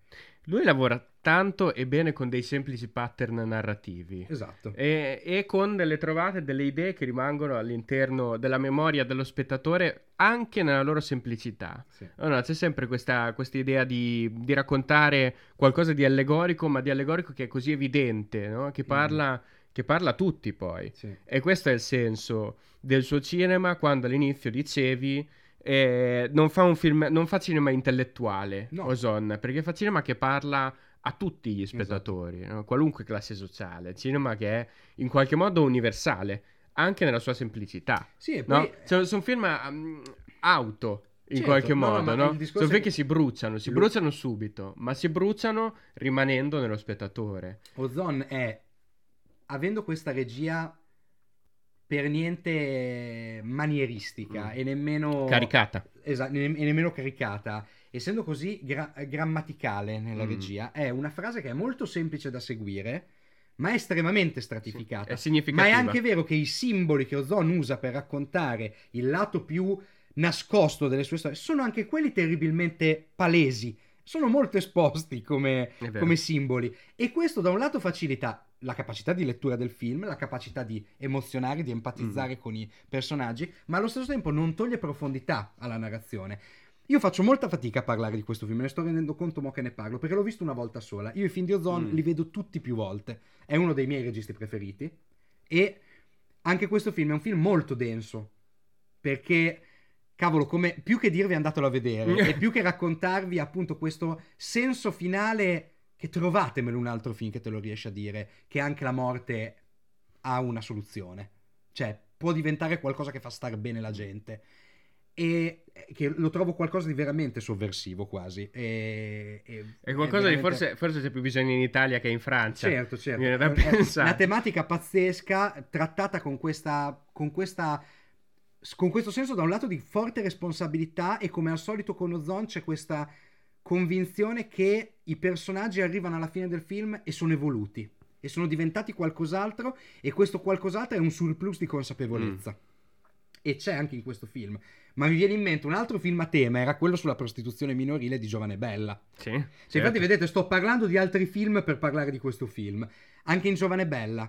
Lui lavora tanto e bene con dei semplici pattern narrativi. Esatto. E, e con delle trovate, delle idee che rimangono all'interno della memoria dello spettatore anche nella loro semplicità. Sì. No, no, c'è sempre questa, questa idea di, di raccontare qualcosa di allegorico, ma di allegorico che è così evidente, no? Che parla... Mm. Che parla a tutti poi, sì. E questo è il senso del suo cinema, quando all'inizio dicevi eh, non fa un film, non fa cinema intellettuale, no. Ozon, perché fa cinema che parla a tutti gli spettatori, esatto. No? Qualunque classe sociale, cinema che è in qualche modo universale, anche nella sua semplicità, sì, e poi... no? Cioè, sono film um, auto. In certo, qualche modo, no? no? Sono film che si bruciano, si lui... bruciano subito, ma si bruciano rimanendo nello spettatore. Ozon è... avendo questa regia per niente manieristica mm. e nemmeno... Caricata. Esatto, ne- e nemmeno caricata. Essendo così gra- grammaticale nella mm. regia, è una frase che è molto semplice da seguire, ma è estremamente stratificata. Sì, è significativa. Ma è anche vero che i simboli che Ozon usa per raccontare il lato più nascosto delle sue storie sono anche quelli terribilmente palesi. Sono molto esposti come, come simboli. E questo da un lato facilita la capacità di lettura del film, la capacità di emozionare, di empatizzare mm. con i personaggi, ma allo stesso tempo non toglie profondità alla narrazione. Io faccio molta fatica a parlare di questo film, me ne sto rendendo conto mo che ne parlo, perché l'ho visto una volta sola. Io i film di Ozon mm. li vedo tutti più volte. È uno dei miei registi preferiti. E anche questo film è un film molto denso, perché... cavolo, come più che dirvi andatelo a vedere e più che raccontarvi appunto questo senso finale, che trovatemelo un altro film che te lo riesce a dire che anche la morte ha una soluzione, cioè può diventare qualcosa che fa star bene la gente, e che lo trovo qualcosa di veramente sovversivo quasi, e, e, è qualcosa è veramente... di forse, forse c'è più bisogno in Italia che in Francia, certo certo viene da pensare. Una tematica pazzesca trattata con questa con questa con questo senso da un lato di forte responsabilità, e come al solito con Ozon c'è questa convinzione che i personaggi arrivano alla fine del film e sono evoluti e sono diventati qualcos'altro, e questo qualcos'altro è un surplus di consapevolezza mm. e c'è anche in questo film. Ma mi viene in mente un altro film a tema, era quello sulla prostituzione minorile di Giovane Bella. Sì, se certo. Infatti vedete, sto parlando di altri film per parlare di questo film. Anche in Giovane Bella,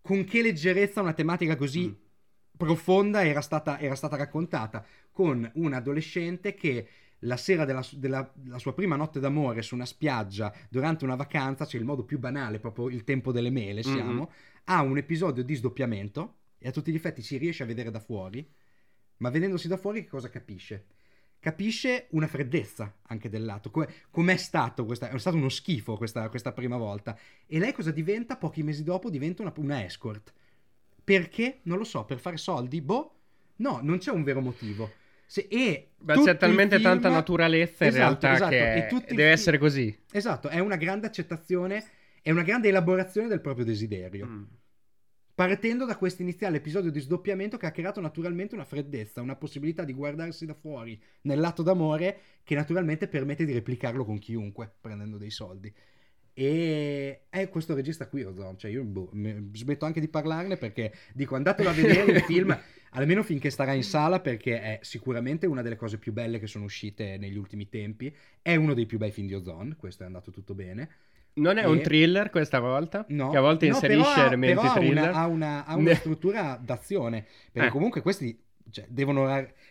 con che leggerezza una tematica così mm. profonda era stata, era stata raccontata, con un adolescente che la sera della, della la sua prima notte d'amore su una spiaggia durante una vacanza, cioè il modo più banale, proprio il tempo delle mele siamo, mm-hmm. ha un episodio di sdoppiamento e a tutti gli effetti si riesce a vedere da fuori, ma vedendosi da fuori che cosa capisce? Capisce una freddezza anche del lato, come, com'è stato questa, è stato uno schifo questa, questa prima volta, e lei cosa diventa? Pochi mesi dopo diventa una, una escort. Perché? Non lo so, per fare soldi? Boh, no, non c'è un vero motivo. Se, e ma c'è talmente film... tanta naturalezza in esatto, realtà esatto. che e deve essere film... così. Esatto, è una grande accettazione, è una grande elaborazione del proprio desiderio. Mm. Partendo da questo iniziale episodio di sdoppiamento che ha creato naturalmente una freddezza, una possibilità di guardarsi da fuori nel lato d'amore che naturalmente permette di replicarlo con chiunque, prendendo dei soldi. E è questo regista qui Ozon, cioè io boh, smetto anche di parlarne perché dico andatelo a vedere il film almeno finché starà in sala, perché è sicuramente una delle cose più belle che sono uscite negli ultimi tempi, è uno dei più bei film di Ozon, questo è andato tutto bene. Non è e... un thriller questa volta? No, che a volte no, inserisce però, elementi però thriller ha una, ha una, ha una struttura d'azione, perché eh. comunque questi Cioè, devono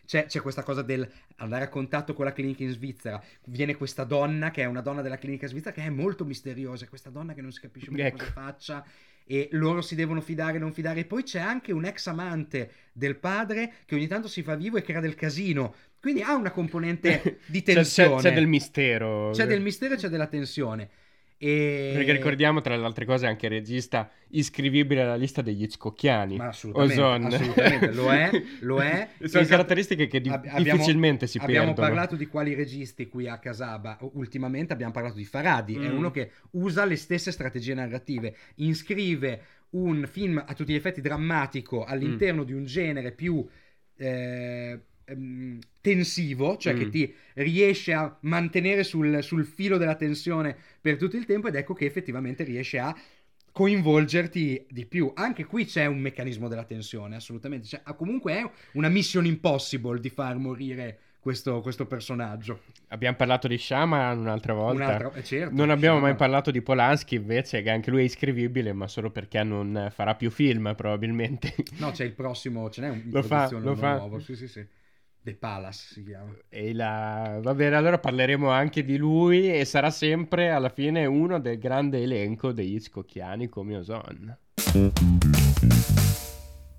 c'è, c'è questa cosa del andare a contatto con la clinica in Svizzera, viene questa donna che è una donna della clinica svizzera che è molto misteriosa, questa donna che non si capisce mai ecco. cosa faccia, e loro si devono fidare, non fidare, e poi c'è anche un ex amante del padre che ogni tanto si fa vivo e crea del casino, quindi ha una componente di tensione. c'è, c'è, c'è del mistero c'è del mistero e c'è della tensione. E... perché ricordiamo tra le altre cose anche regista iscrivibile alla lista degli Hitchcockiani. Ma assolutamente, Ozon. assolutamente lo è, lo è. Sono esatto. caratteristiche che di- abbiamo, difficilmente si abbiamo perdono. Abbiamo parlato di quali registi qui a Kasaba ultimamente, abbiamo parlato di Farhadi, mm. è uno che usa le stesse strategie narrative, inscrive un film a tutti gli effetti drammatico all'interno mm. di un genere più eh, tensivo, cioè mm. che ti riesce a mantenere sul, sul filo della tensione per tutto il tempo, ed ecco che effettivamente riesce a coinvolgerti di più. Anche qui c'è un meccanismo della tensione, assolutamente. Cioè, comunque è una mission impossible di far morire questo, questo personaggio. Abbiamo parlato di Shyamalan un'altra volta. Un'altra, eh, certo, non abbiamo Shyamalan. mai parlato di Polanski, invece, che anche lui è iscrivibile, ma solo perché non farà più film, probabilmente. No, c'è il prossimo, ce n'è un lo fa, lo fa. nuovo. Sì, sì, sì. The Palace si chiama. E la... Va bene, allora parleremo anche di lui e sarà sempre alla fine uno del grande elenco degli Hitchcockiani come Ozon.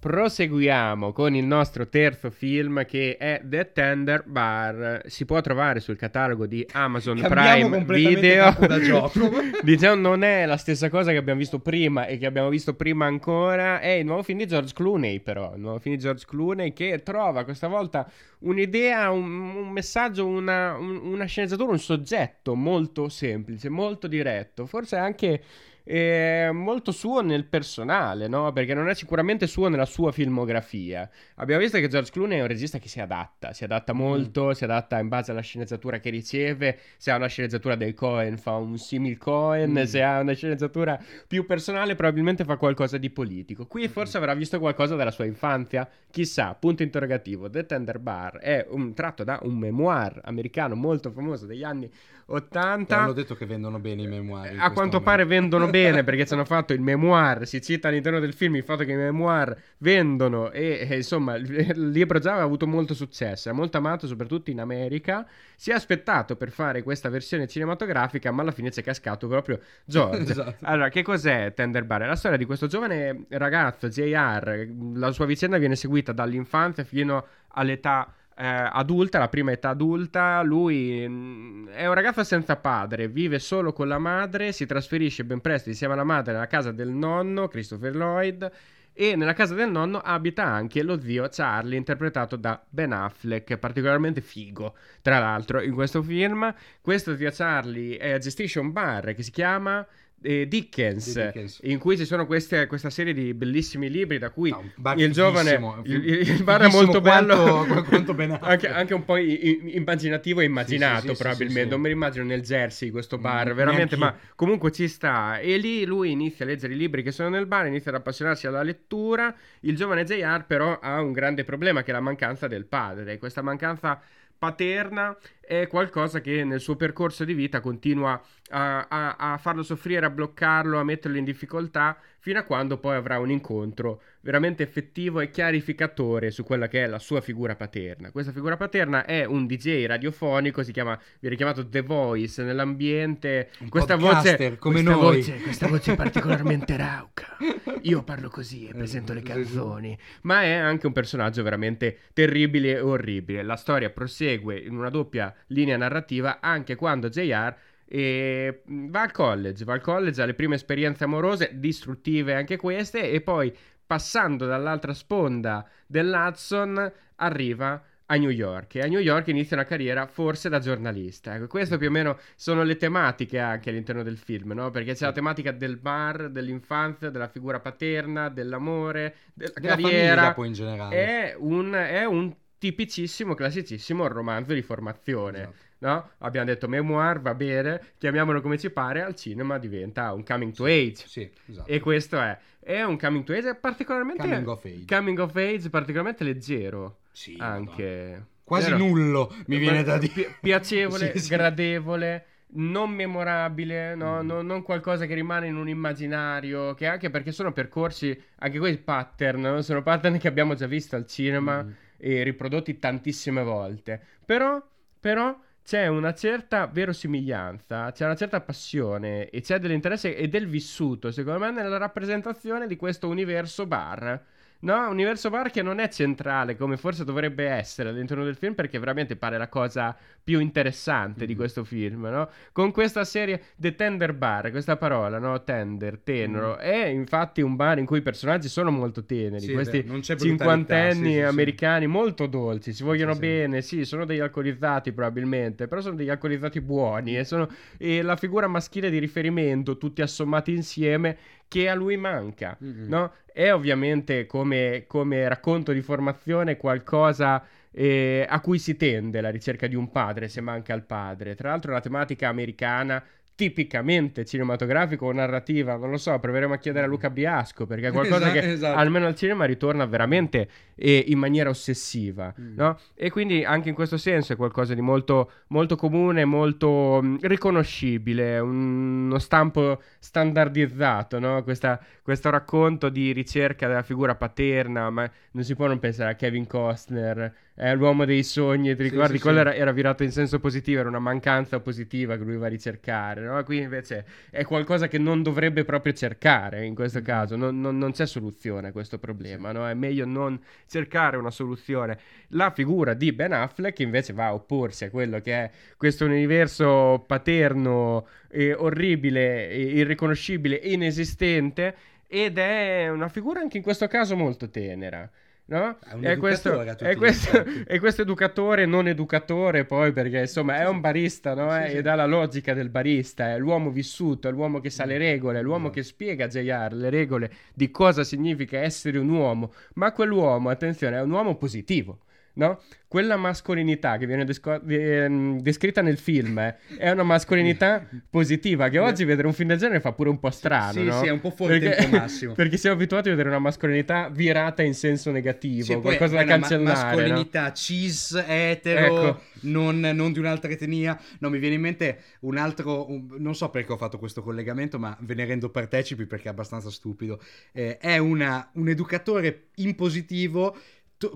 Proseguiamo con il nostro terzo film, che è The Tender Bar. Si può trovare sul catalogo di Amazon Cambiamo Prime Video. Da gioco. Diciamo, non è la stessa cosa che abbiamo visto prima e che abbiamo visto prima ancora. È il nuovo film di George Clooney, però. Il nuovo film di George Clooney che trova questa volta un'idea, un, un messaggio, una, un, una sceneggiatura, un soggetto molto semplice, molto diretto. Forse anche... È molto suo nel personale, no? Perché non è sicuramente suo nella sua filmografia. Abbiamo visto che George Clooney è un regista che si adatta, si adatta molto, mm. si adatta in base alla sceneggiatura che riceve. Se ha una sceneggiatura del Coen fa un simil Coen, mm. se ha una sceneggiatura più personale probabilmente fa qualcosa di politico. Qui mm. forse avrà visto qualcosa dalla sua infanzia, chissà, punto interrogativo. The Tender Bar è un tratto da un memoir americano molto famoso degli anni ottanta. Hanno detto che vendono bene i memoir. A quanto momento. pare vendono bene, perché ci hanno fatto il memoir, si cita all'interno del film il fatto che i memoir vendono e, e insomma il libro già aveva avuto molto successo, è molto amato soprattutto in America. Si è aspettato per fare questa versione cinematografica, ma alla fine c'è cascato proprio George. Esatto. Allora, che cos'è Tender Bar? È la storia di questo giovane ragazzo J R, la sua vicenda viene seguita dall'infanzia fino all'età Eh, adulta, la prima età adulta. Lui mh, è un ragazzo senza padre, vive solo con la madre, si trasferisce ben presto insieme alla madre nella casa del nonno, Christopher Lloyd, e nella casa del nonno abita anche lo zio Charlie, interpretato da Ben Affleck, particolarmente figo tra l'altro in questo film. Questo zio Charlie eh, gestisce un bar che si chiama Dickens, Dickens, in cui ci sono queste, questa serie di bellissimi libri, da cui no, il giovane il, il bar è molto quanto, bello quanto anche, anche un po' immaginativo e immaginato, sì, sì, probabilmente sì, sì, non mi immagino nel Jersey questo bar, mm, veramente, ma comunque ci sta. E lì lui inizia a leggere i libri che sono nel bar, inizia ad appassionarsi alla lettura. Il giovane J R però ha un grande problema, che è la mancanza del padre. Questa mancanza paterna è qualcosa che nel suo percorso di vita continua a, a, a farlo soffrire, a bloccarlo, a metterlo in difficoltà, fino a quando poi avrà un incontro veramente effettivo e chiarificatore su quella che è la sua figura paterna. Questa figura paterna è un D J radiofonico, si chiama, viene chiamato The Voice nell'ambiente, un questa voce come questa noi voce, questa voce particolarmente rauca, io parlo così e presento le canzoni, ma è anche un personaggio veramente terribile e orribile. La storia prosegue in una doppia linea narrativa anche quando J R e va al college, va al college, ha le prime esperienze amorose distruttive anche queste, e poi passando dall'altra sponda dell'Hudson arriva a New York, e a New York inizia una carriera forse da giornalista. Questo più o meno sono le tematiche anche all'interno del film, no? Perché c'è la tematica del bar, dell'infanzia, della figura paterna, dell'amore, della, della carriera, famiglia poi in generale. È un, è un tipicissimo, classicissimo romanzo di formazione. Esatto. No? Abbiamo detto memoir, va bene, chiamiamolo come ci pare, al cinema diventa un coming to age. Sì, esatto. E questo è, è un coming to age particolarmente coming of age, coming of age particolarmente leggero, sì, anche no. quasi Però, nullo mi viene da dire, pi- piacevole, sì, sì. gradevole, non memorabile, no? Mm. No, non qualcosa che rimane in un immaginario, che anche perché sono percorsi, anche quei pattern, no? sono pattern che abbiamo già visto al cinema mm. e riprodotti tantissime volte, però però c'è una certa verosimiglianza, c'è una certa passione e c'è dell'interesse e del vissuto, secondo me, nella rappresentazione di questo universo bar. No, universo bar che non è centrale come forse dovrebbe essere all'interno del film, perché veramente pare la cosa più interessante mm-hmm. di questo film, no? Con questa serie The Tender Bar, questa parola, no? Tender, tenero, mm-hmm. è infatti un bar in cui i personaggi sono molto teneri, sì, questi beh, non c'è cinquantenni sì, sì, americani sì. molto dolci, si vogliono sì, bene, sì. sì, sono degli alcolizzati probabilmente, però sono degli alcolizzati buoni e sono e la figura maschile di riferimento, tutti assommati insieme, che a lui manca, mm-hmm. no? È ovviamente come, come racconto di formazione qualcosa eh, a cui si tende, la ricerca di un padre se manca il padre. Tra l'altro la tematica americana tipicamente cinematografico o narrativa, non lo so, proveremo a chiedere a Luca Biasco, perché è qualcosa esatto, che esatto. almeno al cinema ritorna veramente eh, in maniera ossessiva, mm. no? E quindi anche in questo senso è qualcosa di molto, molto comune, molto mh, riconoscibile, un, uno stampo standardizzato, no? Questa, questo racconto di ricerca della figura paterna, ma non si può non pensare a Kevin Costner, è l'uomo dei sogni, ti ricordi? Sì, sì, quello sì. Era, era virato in senso positivo, era una mancanza positiva che lui va a ricercare, no? Qui invece è qualcosa che non dovrebbe proprio cercare, in questo caso non, non, non c'è soluzione a questo problema, sì. no? È meglio non cercare una soluzione. La figura di Ben Affleck invece va a opporsi a quello che è questo universo paterno eh, orribile, eh, irriconoscibile, inesistente, ed è una figura anche in questo caso molto tenera. No? È questo, è questo, è questo educatore non educatore, poi, perché insomma è un barista, no? Sì, sì. Ed ha la logica del barista, è l'uomo vissuto, è l'uomo che sa le regole, è l'uomo no. che spiega a J R le regole di cosa significa essere un uomo, ma quell'uomo, attenzione, è un uomo positivo, no? Quella mascolinità che viene desco- eh, descritta nel film eh, è una mascolinità positiva, che oggi vedere un film del genere fa pure un po' strano, sì, no? Sì, è un po' fuori perché, tempo massimo, perché siamo abituati a vedere una mascolinità virata in senso negativo, sì, qualcosa da cancellare, una ma- mascolinità no? cis, etero, ecco. non, non di un'altra etnia. No, mi viene in mente un altro un, non so perché ho fatto questo collegamento, ma ve ne rendo partecipi perché è abbastanza stupido. Eh, è una, un educatore in positivo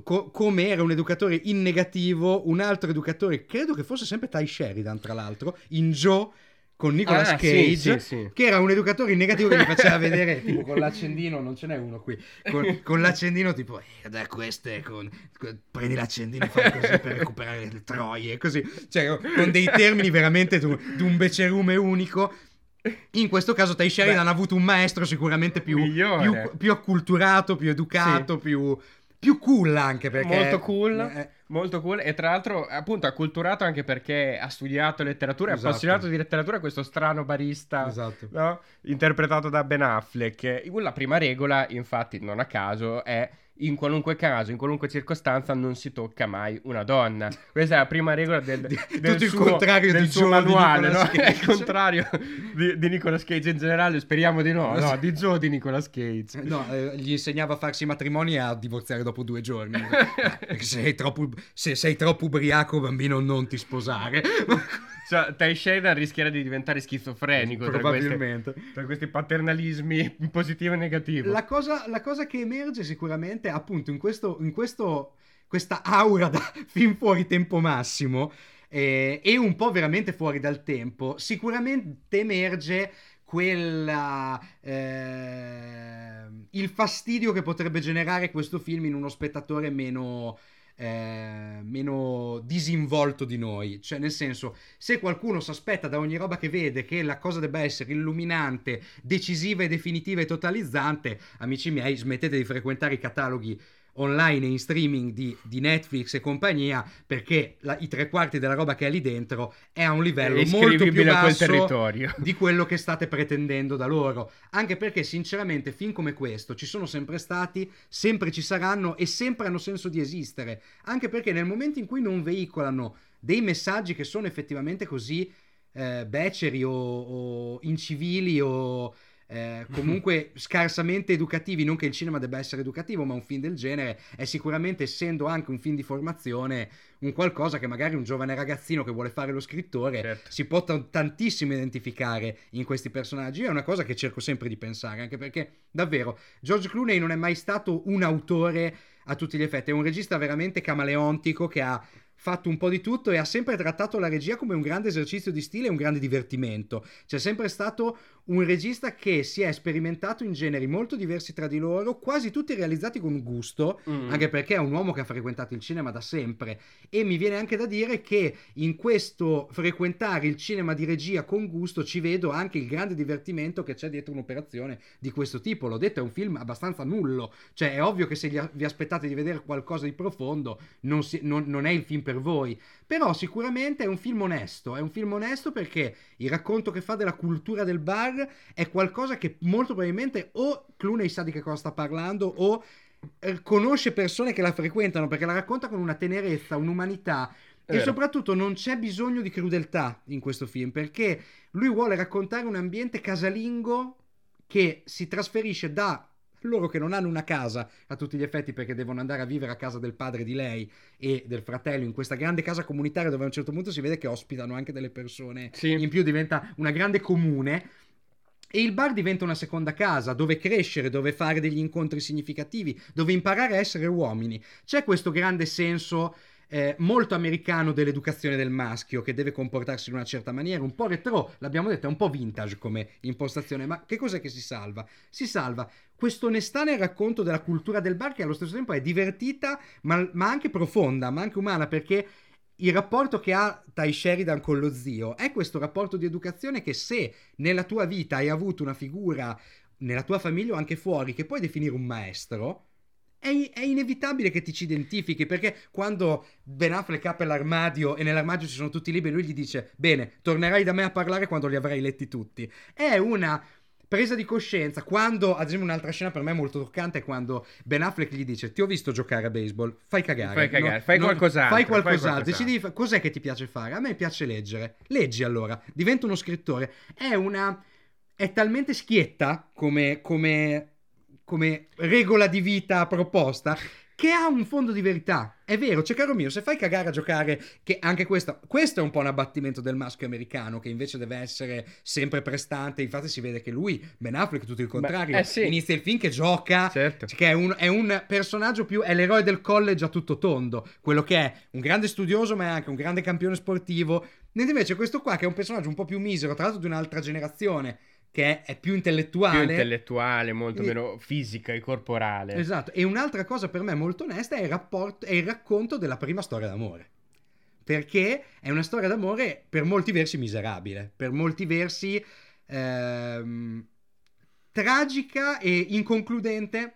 Co- come era un educatore in negativo un altro educatore, credo che fosse sempre Ty Sheridan, tra l'altro, in Joe con Nicolas ah, Cage, sì, sì, sì. che era un educatore in negativo che gli faceva vedere tipo con l'accendino, non ce n'è uno qui, con, con l'accendino tipo eh, da queste con, con, prendi l'accendino e fai così per recuperare le troie, così, cioè con dei termini veramente di un becerume unico. In questo caso Ty Sheridan Beh, ha avuto un maestro sicuramente più, più, più acculturato, più educato, sì. più più cool anche, perché molto cool eh. molto cool, e tra l'altro appunto acculturato anche perché ha studiato letteratura, esatto. è appassionato di letteratura, questo strano barista, esatto. no? interpretato da Ben Affleck. La prima regola, infatti, non a caso è: in qualunque caso, in qualunque circostanza, non si tocca mai una donna. Questa è la prima regola del, del Tutto il suo, contrario del di suo Joe, manuale, di no? È il contrario di, di Nicolas Cage in generale, speriamo di no, no, di Joe di Nicolas Cage. No, eh, gli insegnava a farsi matrimoni e a divorziare dopo due giorni. sei troppo, se sei troppo ubriaco, bambino, non ti sposare. Cioè, Ty Sheridan rischierà di diventare schizofrenico, probabilmente, tra questi, tra questi paternalismi positivo e negativo. La cosa, la cosa che emerge sicuramente, appunto, in questo, in questo questa aura da film fuori tempo massimo eh, e un po' veramente fuori dal tempo, sicuramente emerge quella eh, il fastidio che potrebbe generare questo film in uno spettatore meno Eh, meno disinvolto di noi, cioè nel senso, se qualcuno si aspetta da ogni roba che vede che la cosa debba essere illuminante, decisiva e definitiva e totalizzante, amici miei, smettete di frequentare i cataloghi online e in streaming di, di Netflix e compagnia, perché la, i tre quarti della roba che è lì dentro è a un livello molto più basso di quello che state pretendendo da loro, anche perché sinceramente film come questo ci sono sempre stati, sempre ci saranno e sempre hanno senso di esistere, anche perché nel momento in cui non veicolano dei messaggi che sono effettivamente così eh, beceri o, o incivili o Eh, comunque scarsamente educativi, non che il cinema debba essere educativo, ma un film del genere è sicuramente, essendo anche un film di formazione, un qualcosa che magari un giovane ragazzino che vuole fare lo scrittore, certo. si può t- tantissimo identificare in questi personaggi. È una cosa che cerco sempre di pensare, anche perché davvero George Clooney non è mai stato un autore a tutti gli effetti, è un regista veramente camaleontico che ha fatto un po' di tutto e ha sempre trattato la regia come un grande esercizio di stile e un grande divertimento. C'è sempre stato un regista che si è sperimentato in generi molto diversi tra di loro, quasi tutti realizzati con gusto, mm. anche perché è un uomo che ha frequentato il cinema da sempre, e mi viene anche da dire che in questo frequentare il cinema di regia con gusto ci vedo anche il grande divertimento che c'è dietro un'operazione di questo tipo. L'ho detto, è un film abbastanza nullo, cioè è ovvio che se vi aspettate di vedere qualcosa di profondo non, si, non, non è il film per voi, però sicuramente è un film onesto, è un film onesto perché il racconto che fa della cultura del bar è qualcosa che molto probabilmente o Clooney sa di che cosa sta parlando o eh, conosce persone che la frequentano, perché la racconta con una tenerezza, un'umanità È e vero. Soprattutto non c'è bisogno di crudeltà in questo film, perché lui vuole raccontare un ambiente casalingo che si trasferisce da loro che non hanno una casa a tutti gli effetti, perché devono andare a vivere a casa del padre di lei e del fratello, in questa grande casa comunitaria dove a un certo punto si vede che ospitano anche delle persone, sì. in più diventa una grande comune. E il bar diventa una seconda casa dove crescere, dove fare degli incontri significativi, dove imparare a essere uomini. C'è questo grande senso eh, molto americano dell'educazione del maschio, che deve comportarsi in una certa maniera, un po' retro, l'abbiamo detto, è un po' vintage come impostazione. Ma che cos'è che si salva? Si salva quest'onestà nel racconto della cultura del bar, che allo stesso tempo è divertita ma, ma anche profonda, ma anche umana, perché il rapporto che ha Ty Sheridan con lo zio è questo rapporto di educazione che, se nella tua vita hai avuto una figura, nella tua famiglia o anche fuori, che puoi definire un maestro, è, è inevitabile che ti ci identifichi, perché quando Ben Affleck apre l'armadio e nell'armadio ci sono tutti i libri, lui gli dice: bene, tornerai da me a parlare quando li avrai letti tutti. È una presa di coscienza. Quando, ad esempio, un'altra scena per me molto toccante è quando Ben Affleck gli dice: ti ho visto giocare a baseball, fai cagare, fai, cagare, no, fai, non, qualcos'altro, fai qualcos'altro, fai qualcos'altro. Cos'è che ti piace fare? A me piace leggere. Leggi, allora, diventa uno scrittore. È una... è talmente schietta come, come, come regola di vita proposta, che ha un fondo di verità. È vero, cioè, caro mio, se fai cagare a giocare, che anche questo, questo è un po' un abbattimento del maschio americano, che invece deve essere sempre prestante. Infatti si vede che lui, Ben Affleck, tutto il contrario. Beh, eh sì. Inizia il film che gioca, certo. Cioè, che è un, è un personaggio più, è l'eroe del college a tutto tondo, quello che è un grande studioso ma è anche un grande campione sportivo. Mentre invece questo qua, che è un personaggio un po' più misero, tra l'altro di un'altra generazione, che è più intellettuale, più intellettuale, molto e... meno fisica e corporale. Esatto. E un'altra cosa per me molto onesta è il rapporto, è il racconto della prima storia d'amore, perché è una storia d'amore per molti versi miserabile, per molti versi ehm, tragica e inconcludente,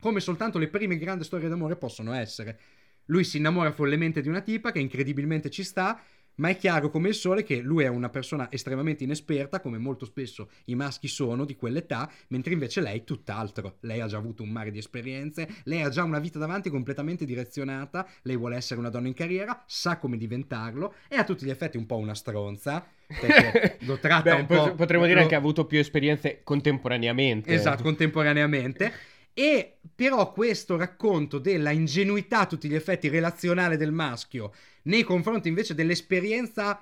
come soltanto le prime grandi storie d'amore possono essere. Lui si innamora follemente di una tipa che incredibilmente ci sta, ma è chiaro come il sole che lui è una persona estremamente inesperta, come molto spesso i maschi sono di quell'età, mentre invece lei tutt'altro. Lei ha già avuto un mare di esperienze, lei ha già una vita davanti completamente direzionata, lei vuole essere una donna in carriera, sa come diventarlo, è a tutti gli effetti un po' una stronza, perché lo tratta Beh, un po'... Potremmo dire lo... che ha avuto più esperienze contemporaneamente. Esatto, contemporaneamente. E però questo racconto della ingenuità a tutti gli effetti relazionale del maschio nei confronti invece dell'esperienza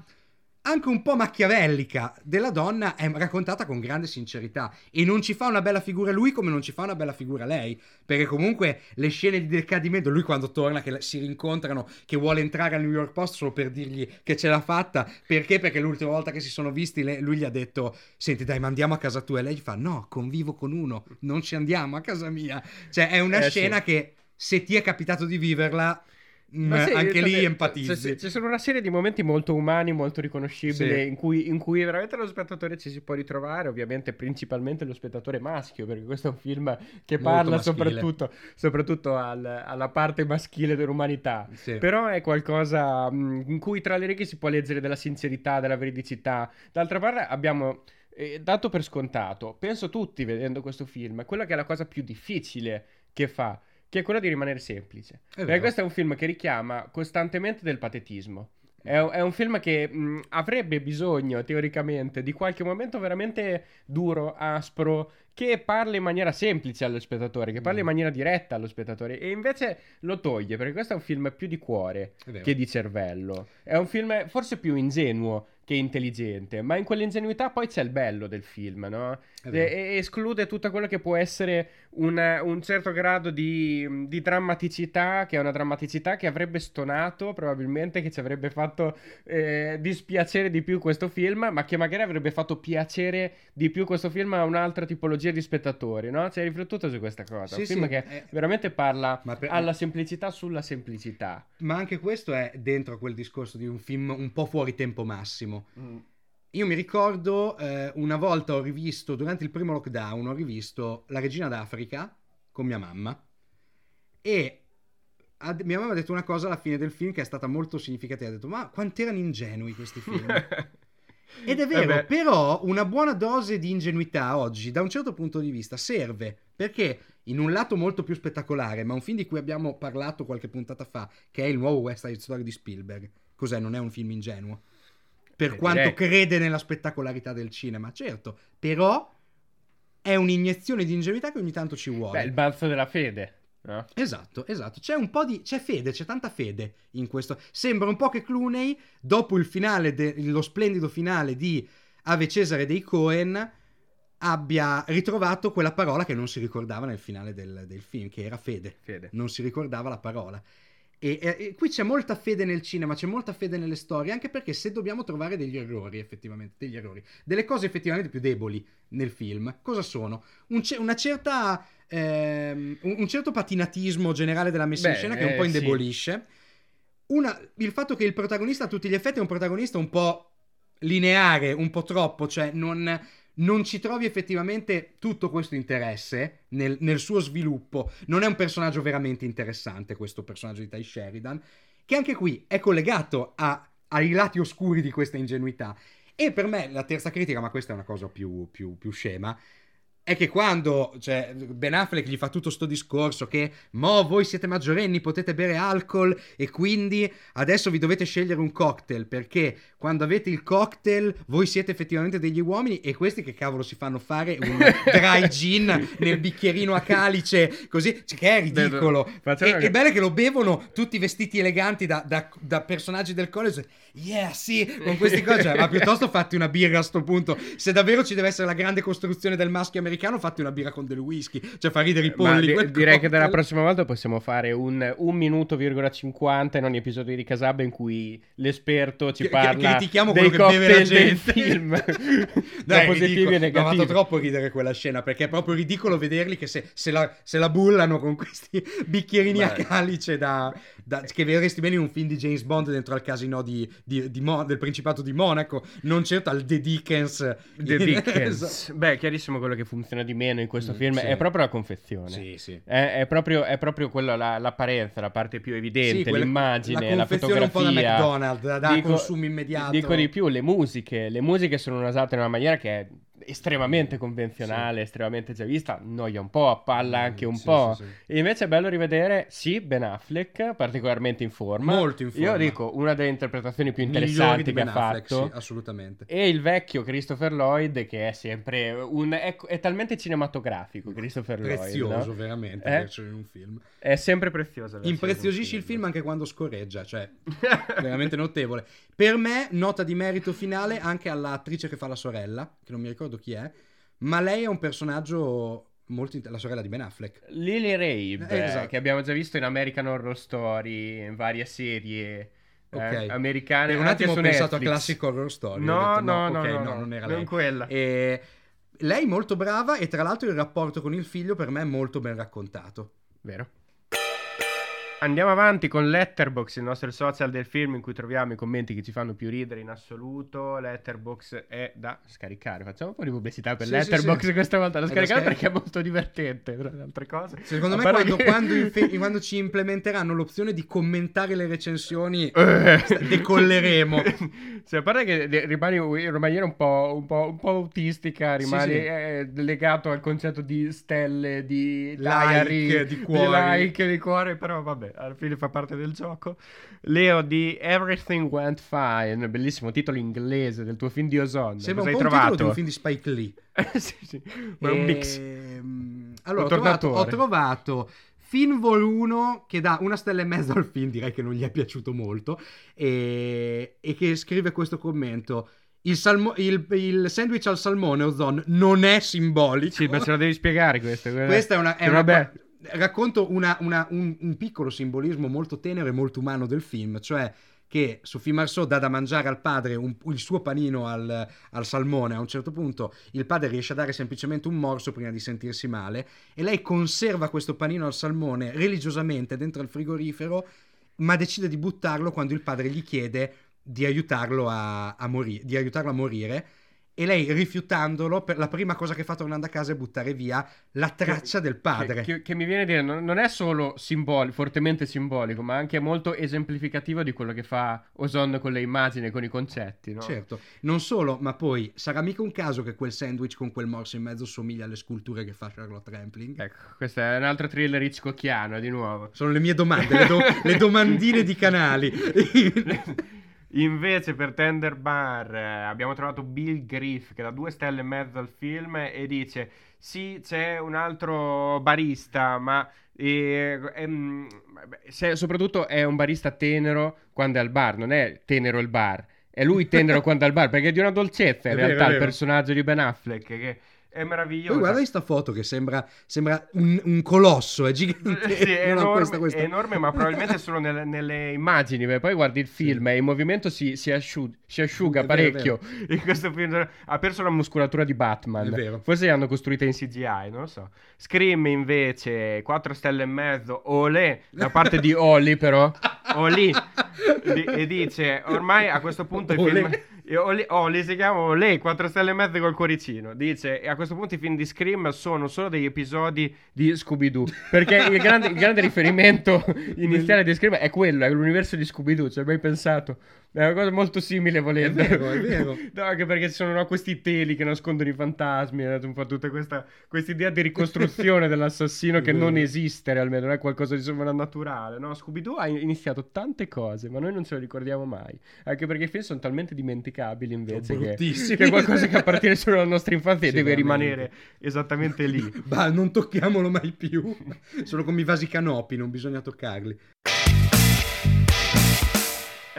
anche un po' machiavellica della donna è raccontata con grande sincerità, e non ci fa una bella figura lui come non ci fa una bella figura lei, perché comunque le scene di decadimento, lui quando torna che si rincontrano, che vuole entrare al New York Post solo per dirgli che ce l'ha fatta, perché? Perché l'ultima volta che si sono visti lui gli ha detto: senti dai, ma andiamo a casa tua, e lei gli fa: no, convivo con uno, non ci andiamo a casa mia. Cioè è una eh, scena sì. che, se ti è capitato di viverla, Ma sì, anche lì empatizzi. Ci sono una serie di momenti molto umani, molto riconoscibili, sì. in, cui, in cui veramente lo spettatore ci si può ritrovare, ovviamente principalmente lo spettatore maschio, perché questo è un film che parla soprattutto, soprattutto al, alla parte maschile dell'umanità, sì. però è qualcosa mh, in cui tra le righe si può leggere della sincerità, della veridicità. D'altra parte abbiamo eh, dato per scontato, penso tutti vedendo questo film, quella che è la cosa più difficile che fa, che è quella di rimanere semplice. Perché questo è un film che richiama costantemente del patetismo. È, è un film che mh, avrebbe bisogno, teoricamente, di qualche momento veramente duro, aspro, che parli in maniera semplice allo spettatore, che parli mm. in maniera diretta allo spettatore, e invece lo toglie, perché questo è un film più di cuore che di cervello. È un film forse più ingenuo che intelligente, ma in quell'ingenuità poi c'è il bello del film, no? E- esclude tutto quello che può essere una, un certo grado di, di drammaticità, che è una drammaticità che avrebbe stonato probabilmente, che ci avrebbe fatto eh, dispiacere di più questo film, ma che magari avrebbe fatto piacere di più questo film a un'altra tipologia di spettatori, no? Ci hai riflettuto su questa cosa? Sì, un film sì, che eh... veramente parla per... alla semplicità sulla semplicità. Ma anche questo è dentro quel discorso di un film un po' fuori tempo massimo. Mm. Io mi ricordo eh, una volta ho rivisto, durante il primo lockdown ho rivisto La Regina d'Africa con mia mamma, e ad, mia mamma ha detto una cosa alla fine del film che è stata molto significativa, ha detto: ma quanti erano ingenui questi film. Ed è vero, Vabbè. però una buona dose di ingenuità oggi da un certo punto di vista serve, perché in un lato molto più spettacolare, ma un film di cui abbiamo parlato qualche puntata fa, che è il nuovo West Side Story di Spielberg, cos'è, non è un film ingenuo, per eh, quanto direi... crede nella spettacolarità del cinema, certo, però è un'iniezione di ingenuità che ogni tanto ci vuole. Beh, il balzo della fede, no? Esatto, esatto, c'è un po' di, c'è fede, c'è tanta fede in questo. Sembra un po' che Clooney, dopo il finale de... lo splendido finale di Ave Cesare dei Coen, abbia ritrovato quella parola che non si ricordava nel finale del, del film, che era fede. fede. Non si ricordava la parola. E, e, e qui c'è molta fede nel cinema, c'è molta fede nelle storie, anche perché se dobbiamo trovare degli errori, effettivamente, degli errori, delle cose effettivamente più deboli nel film, cosa sono? Un, una certa, ehm, un, un certo patinatismo generale della messa Beh, in scena che eh, un po' indebolisce. Sì. Una, il fatto che il protagonista a tutti gli effetti è un protagonista un po' lineare, un po' troppo, cioè non... non ci trovi effettivamente tutto questo interesse nel, nel suo sviluppo. Non è un personaggio veramente interessante questo personaggio di Ty Sheridan, che anche qui è collegato a, ai lati oscuri di questa ingenuità. E per me la terza critica, ma questa è una cosa più, più, più scema, è che quando cioè, Ben Affleck gli fa tutto sto discorso che mo voi siete maggiorenni, potete bere alcol e quindi adesso vi dovete scegliere un cocktail, perché quando avete il cocktail voi siete effettivamente degli uomini, e questi che cavolo si fanno fare un dry gin nel bicchierino a calice così, cioè, che è ridicolo. Beh, e, una... è bello che lo bevono tutti vestiti eleganti da, da, da personaggi del college, yeah sì, con questi cose, cioè, ma piuttosto fatti una birra a sto punto, se davvero ci deve essere la grande costruzione del maschio americano, hanno fatto una birra con del whisky, cioè fa ridere i polli. Ma di- direi che dalla prossima volta possiamo fare un, un minuto virgola cinquanta in ogni episodio di Kasaba in cui l'esperto ci parla, critichiamo quello che beve la gente del film. Dai, positivi e negativi. Mi ha fatto troppo ridere quella scena, perché è proprio ridicolo vederli che se, se, la, se la bullano con questi bicchierini Beh. a calice da, da, che vedresti bene in un film di James Bond dentro al casino di, di, di Mon- del Principato di Monaco, non certo al The Dickens. The Dickens. Beh, chiarissimo, quello che funziona di meno in questo mm, film sì. è proprio la confezione, sì, sì. È, è proprio, è proprio quello, la, l'apparenza, la parte più evidente, sì, quella, l'immagine, la, la fotografia, un po' da McDonald's, da, da dico, consumo immediato. Dico di più, le musiche le musiche sono usate in una maniera che è estremamente convenzionale, sì. estremamente già vista, noia un po', appalla anche un sì, po'. Sì, sì. E invece è bello rivedere, sì, Ben Affleck particolarmente in forma. Molto in forma. Io dico, una delle interpretazioni più interessanti che Ben ha Affleck, fatto. Sì, assolutamente. E il vecchio Christopher Lloyd, che è sempre un... è, è talmente cinematografico, Christopher prezioso, Lloyd. Prezioso, no? veramente, eh? in un film. È sempre prezioso. Impreziosisci il film anche quando scorreggia, cioè veramente notevole. Per me, nota di merito finale anche all'attrice che fa la sorella, che non mi ricordo chi è, ma lei è un personaggio molto inter- la sorella di Ben Affleck, Lily Rabe, eh, esatto. che abbiamo già visto in American Horror Story, in varie serie okay. eh, americane. Per un attimo ho pensato Netflix. a Classic Horror Story, no detto, no no, okay, no no non era lei, non quella. E lei molto brava, e tra l'altro il rapporto con il figlio per me è molto ben raccontato. Vero. Andiamo avanti con Letterboxd, il nostro social del film in cui troviamo i commenti che ci fanno più ridere in assoluto. Letterboxd è da scaricare. Facciamo un po' di pubblicità per sì, Letterboxd sì, sì. questa volta. Da scaricare perché è molto divertente, tra le altre cose. Secondo me quando, che... quando, infe- quando ci implementeranno l'opzione di commentare le recensioni decolleremo. Cioè, a parte che rimani in maniera un po', un po', un po' autistica, rimani sì, sì. Eh, legato al concetto di stelle, di diary, like, di cuore, di, like, di cuore, però vabbè. Alla fine fa parte del gioco. Leo di Everything Went Fine, bellissimo titolo inglese del tuo film di Ozon. Sembra un po' un titolo di un film di Spike Lee. sì, sì. Ma e... un mix. Allora, ho trovato, ho trovato Finvol uno che dà una stella e mezza al film, direi che non gli è piaciuto molto, e, e che scrive questo commento: Il, salmo- il, il sandwich al salmone Ozon non è simbolico. Sì, ma ce la devi spiegare questo. Questa è una... È una be- Racconto una, una, un, un piccolo simbolismo molto tenero e molto umano del film, cioè che Sophie Marceau dà da mangiare al padre un, il suo panino al, al salmone. A un certo punto il padre riesce a dare semplicemente un morso prima di sentirsi male, e lei conserva questo panino al salmone religiosamente dentro il frigorifero, ma decide di buttarlo quando il padre gli chiede di aiutarlo a, a, mori- di aiutarlo a morire. E lei, rifiutandolo, per la prima cosa che fa tornando a casa è buttare via la traccia che, del padre. Che, che, che mi viene a dire, non, non è solo simbolico, fortemente simbolico, ma anche molto esemplificativo di quello che fa Ozon con le immagini, con i concetti, no? Certo. Non solo, ma poi, sarà mica un caso che quel sandwich con quel morso in mezzo somiglia alle sculture che fa Charlotte Rampling? Ecco, questo è un altro thriller hitchcockiano, di nuovo. Sono le mie domande, le, do- le domandine di Canali. Invece per Tender Bar abbiamo trovato Bill Griff che dà due stelle e mezzo al film e dice sì, c'è un altro barista, ma e, e, se, soprattutto è un barista tenero quando è al bar, non è tenero il bar, è lui tenero quando è al bar, perché è di una dolcezza in è realtà vero, il personaggio di Ben Affleck che è meraviglioso. Poi guarda questa foto che sembra, sembra un, un colosso, è gigante. Sì, è, no, enorme, questa, questa. È enorme, ma probabilmente solo nelle, nelle immagini. Poi guardi il film e sì. Il movimento si, si, asciug- si asciuga è parecchio. Vero, vero. In questo film ha perso la muscolatura di Batman. Forse l'hanno costruita in C G I, non lo so. Scream invece, quattro stelle e mezzo, olè, da parte di Oli però. Oli, di, e dice, ormai a questo punto il film... Oli, Oli si chiama Olè, quattro stelle e mezzo col cuoricino. Dice, e a questo punto i film di Scream sono solo degli episodi di Scooby-Doo, perché il grande, il grande riferimento iniziale di Scream è quello, è l'universo di Scooby-Doo, ci hai mai pensato? È una cosa molto simile, volendo. È vero, è vero. No, anche perché ci sono no, questi teli che nascondono i fantasmi, è un po' tutta questa idea di ricostruzione dell'assassino che non esiste realmente, non è qualcosa di sovrannaturale, no? Scooby-Doo ha iniziato tante cose, ma noi non ce lo ricordiamo mai, anche perché i film sono talmente dimenticabili invece che, che è qualcosa che appartiene solo alla nostra infanzia e deve rimanere esattamente lì. Bah, non tocchiamolo mai più, solo come i vasi canopi, non bisogna toccarli.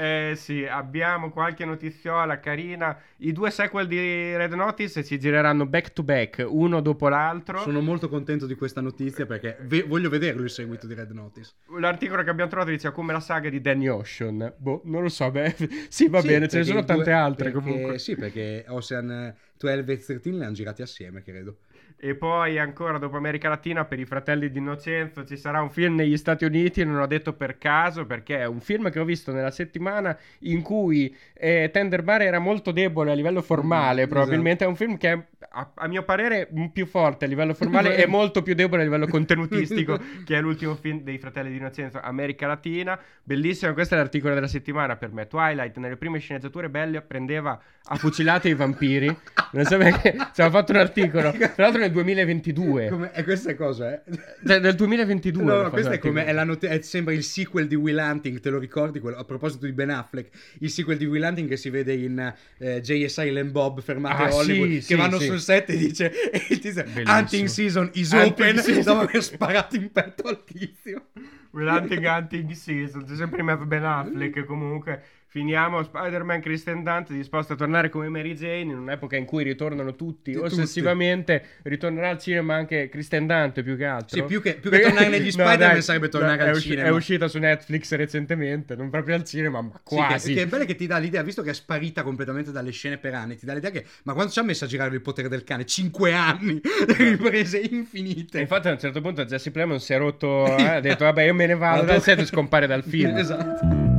Eh sì, abbiamo qualche notiziola carina. I due sequel di Red Notice ci gireranno back to back, uno dopo l'altro. Sono molto contento di questa notizia perché ve- voglio vederlo il seguito di Red Notice. L'articolo che abbiamo trovato dice come la saga di Danny Ocean. Boh, non lo so, beh, sì va sì, bene, ce ne sono tante due, altre perché, comunque. Sì, perché Ocean dodici e tredici le hanno girate assieme, credo. E poi ancora dopo America Latina per i Fratelli d'Innocenzo ci sarà un film negli Stati Uniti, non ho detto per caso perché è un film che ho visto nella settimana in cui eh, Tender Bar era molto debole a livello formale, probabilmente. Esatto. È un film che è, a, a mio parere più forte a livello formale e molto più debole a livello contenutistico che è l'ultimo film dei Fratelli d'Innocenzo, America Latina, bellissimo. Questo è l'articolo della settimana per me. Twilight nelle prime sceneggiature belle prendeva a fucilate i vampiri, non so perché ci hanno fatto un articolo tra l'altro duemilaventidue. Come è questa cosa, eh? Cioè, del duemilaventidue. No, no, questa è come è la not- è, sembra il sequel di Will Hunting, te lo ricordi quello? A proposito di Ben Affleck, il sequel di Will Hunting che si vede in eh, Jay e Silent Bob fermate ah, Hollywood, sì, che sì, vanno sì. sul set e dice e il teaser, Hunting season is hunting open season. Dopo aver sparato in petto al tizio. Will Hunting hunting season, c'è sempre in mezzo Ben Affleck comunque. Finiamo Spider-Man, Christian Dante disposto a tornare come Mary Jane in un'epoca in cui ritornano tutti e ossessivamente tutti. Ritornerà al cinema anche Christian Dante più che altro. Sì, più che, più che tornare negli Spider-Man no, sarebbe tornare no, al è cinema. È uscita su Netflix recentemente, non proprio al cinema ma quasi. Sì, che, che è bello che ti dà l'idea, visto che è sparita completamente dalle scene per anni, ti dà l'idea che ma quanto ci ha messo a girare Il potere del cane? Cinque anni, riprese infinite. E infatti a un certo punto Jesse Plemons si è rotto, eh, ha detto vabbè io me ne vado dal set e scompare dal film. Esatto.